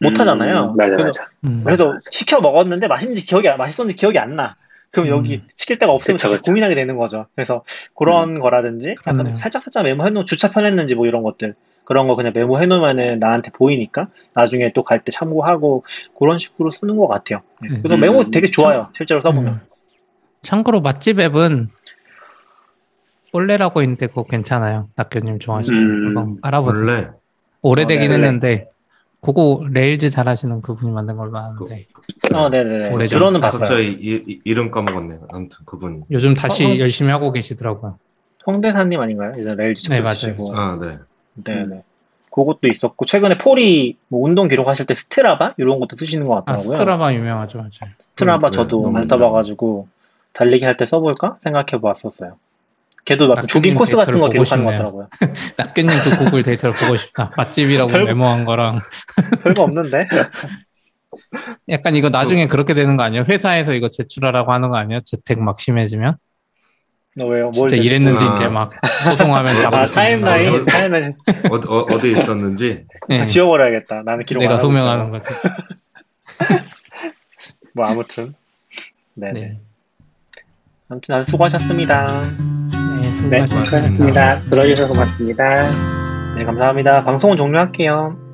못 하잖아요. 음, 맞아, 그래서, 맞아. 음, 그래서 맞아, 맞아. 시켜 먹었는데, 맛있는지 기억이, 맛있었는지 기억이 안 나. 그럼 음. 여기 시킬 데가 없으면 그쵸, 그쵸. 고민하게 되는 거죠. 그래서 그런 음. 거라든지, 약간 살짝살짝 메모해놓은 주차 편했는지 뭐 이런 것들. 그런 거 그냥 메모해놓으면은 나한테 보이니까 나중에 또 갈 때 참고하고 그런 식으로 쓰는 것 같아요. 그래서 음, 메모 되게 좋아요. 참, 실제로 써보면. 음. 참고로 맛집 앱은 올레라고 있는데 그거 괜찮아요. 낙교님 좋아하시는 음, 그거 알아보세요. 올레. 오래되긴 어, 했는데 그거 레일즈 잘하시는 그분이 만든 걸로 아는데. 그, 어, 네네네. 들어는 봤어요. 갑자기 이, 이, 이름 까먹었네요. 아무튼 그분. 요즘 다시 어, 어. 열심히 하고 계시더라고요. 홍대사님 아닌가요? 이제 레일즈 잘 하시고. 네, 맞아요. 아, 네. 네네. 음. 그것도 있었고, 최근에 폴이 뭐 운동 기록하실 때 스트라바? 이런 것도 쓰시는 것 같더라고요. 아, 스트라바 유명하죠, 맞아요. 스트라바 음, 저도 네, 안 써봐가지고, 달리기 할 때 써볼까? 생각해 보았었어요. 걔도 막 조깅 코스 같은 거 기록하는 것 같더라고요. 낙균님 그 구글 데이터를 보고 싶다. 맛집이라고 별, 메모한 거랑. 별거 없는데? 약간 이거 나중에 그렇게 되는 거 아니에요? 회사에서 이거 제출하라고 하는 거 아니에요? 재택 막 심해지면? 너 왜요? 뭘 진짜 이랬는지 아. 이제 막 소송하면 아, 타임라인, 타임라인 어, 어, 어디 있었는지 네. 다 지워버려야겠다. 나는 기록 내가 소명하는 거지. 뭐 아무튼 네네. 네. 아무튼 아주 수고하셨습니다. 네, 수고하셨습니다. 네, 수고하셨습니다. 들어주셔서 고맙습니다. 네, 감사합니다. 방송은 종료할게요.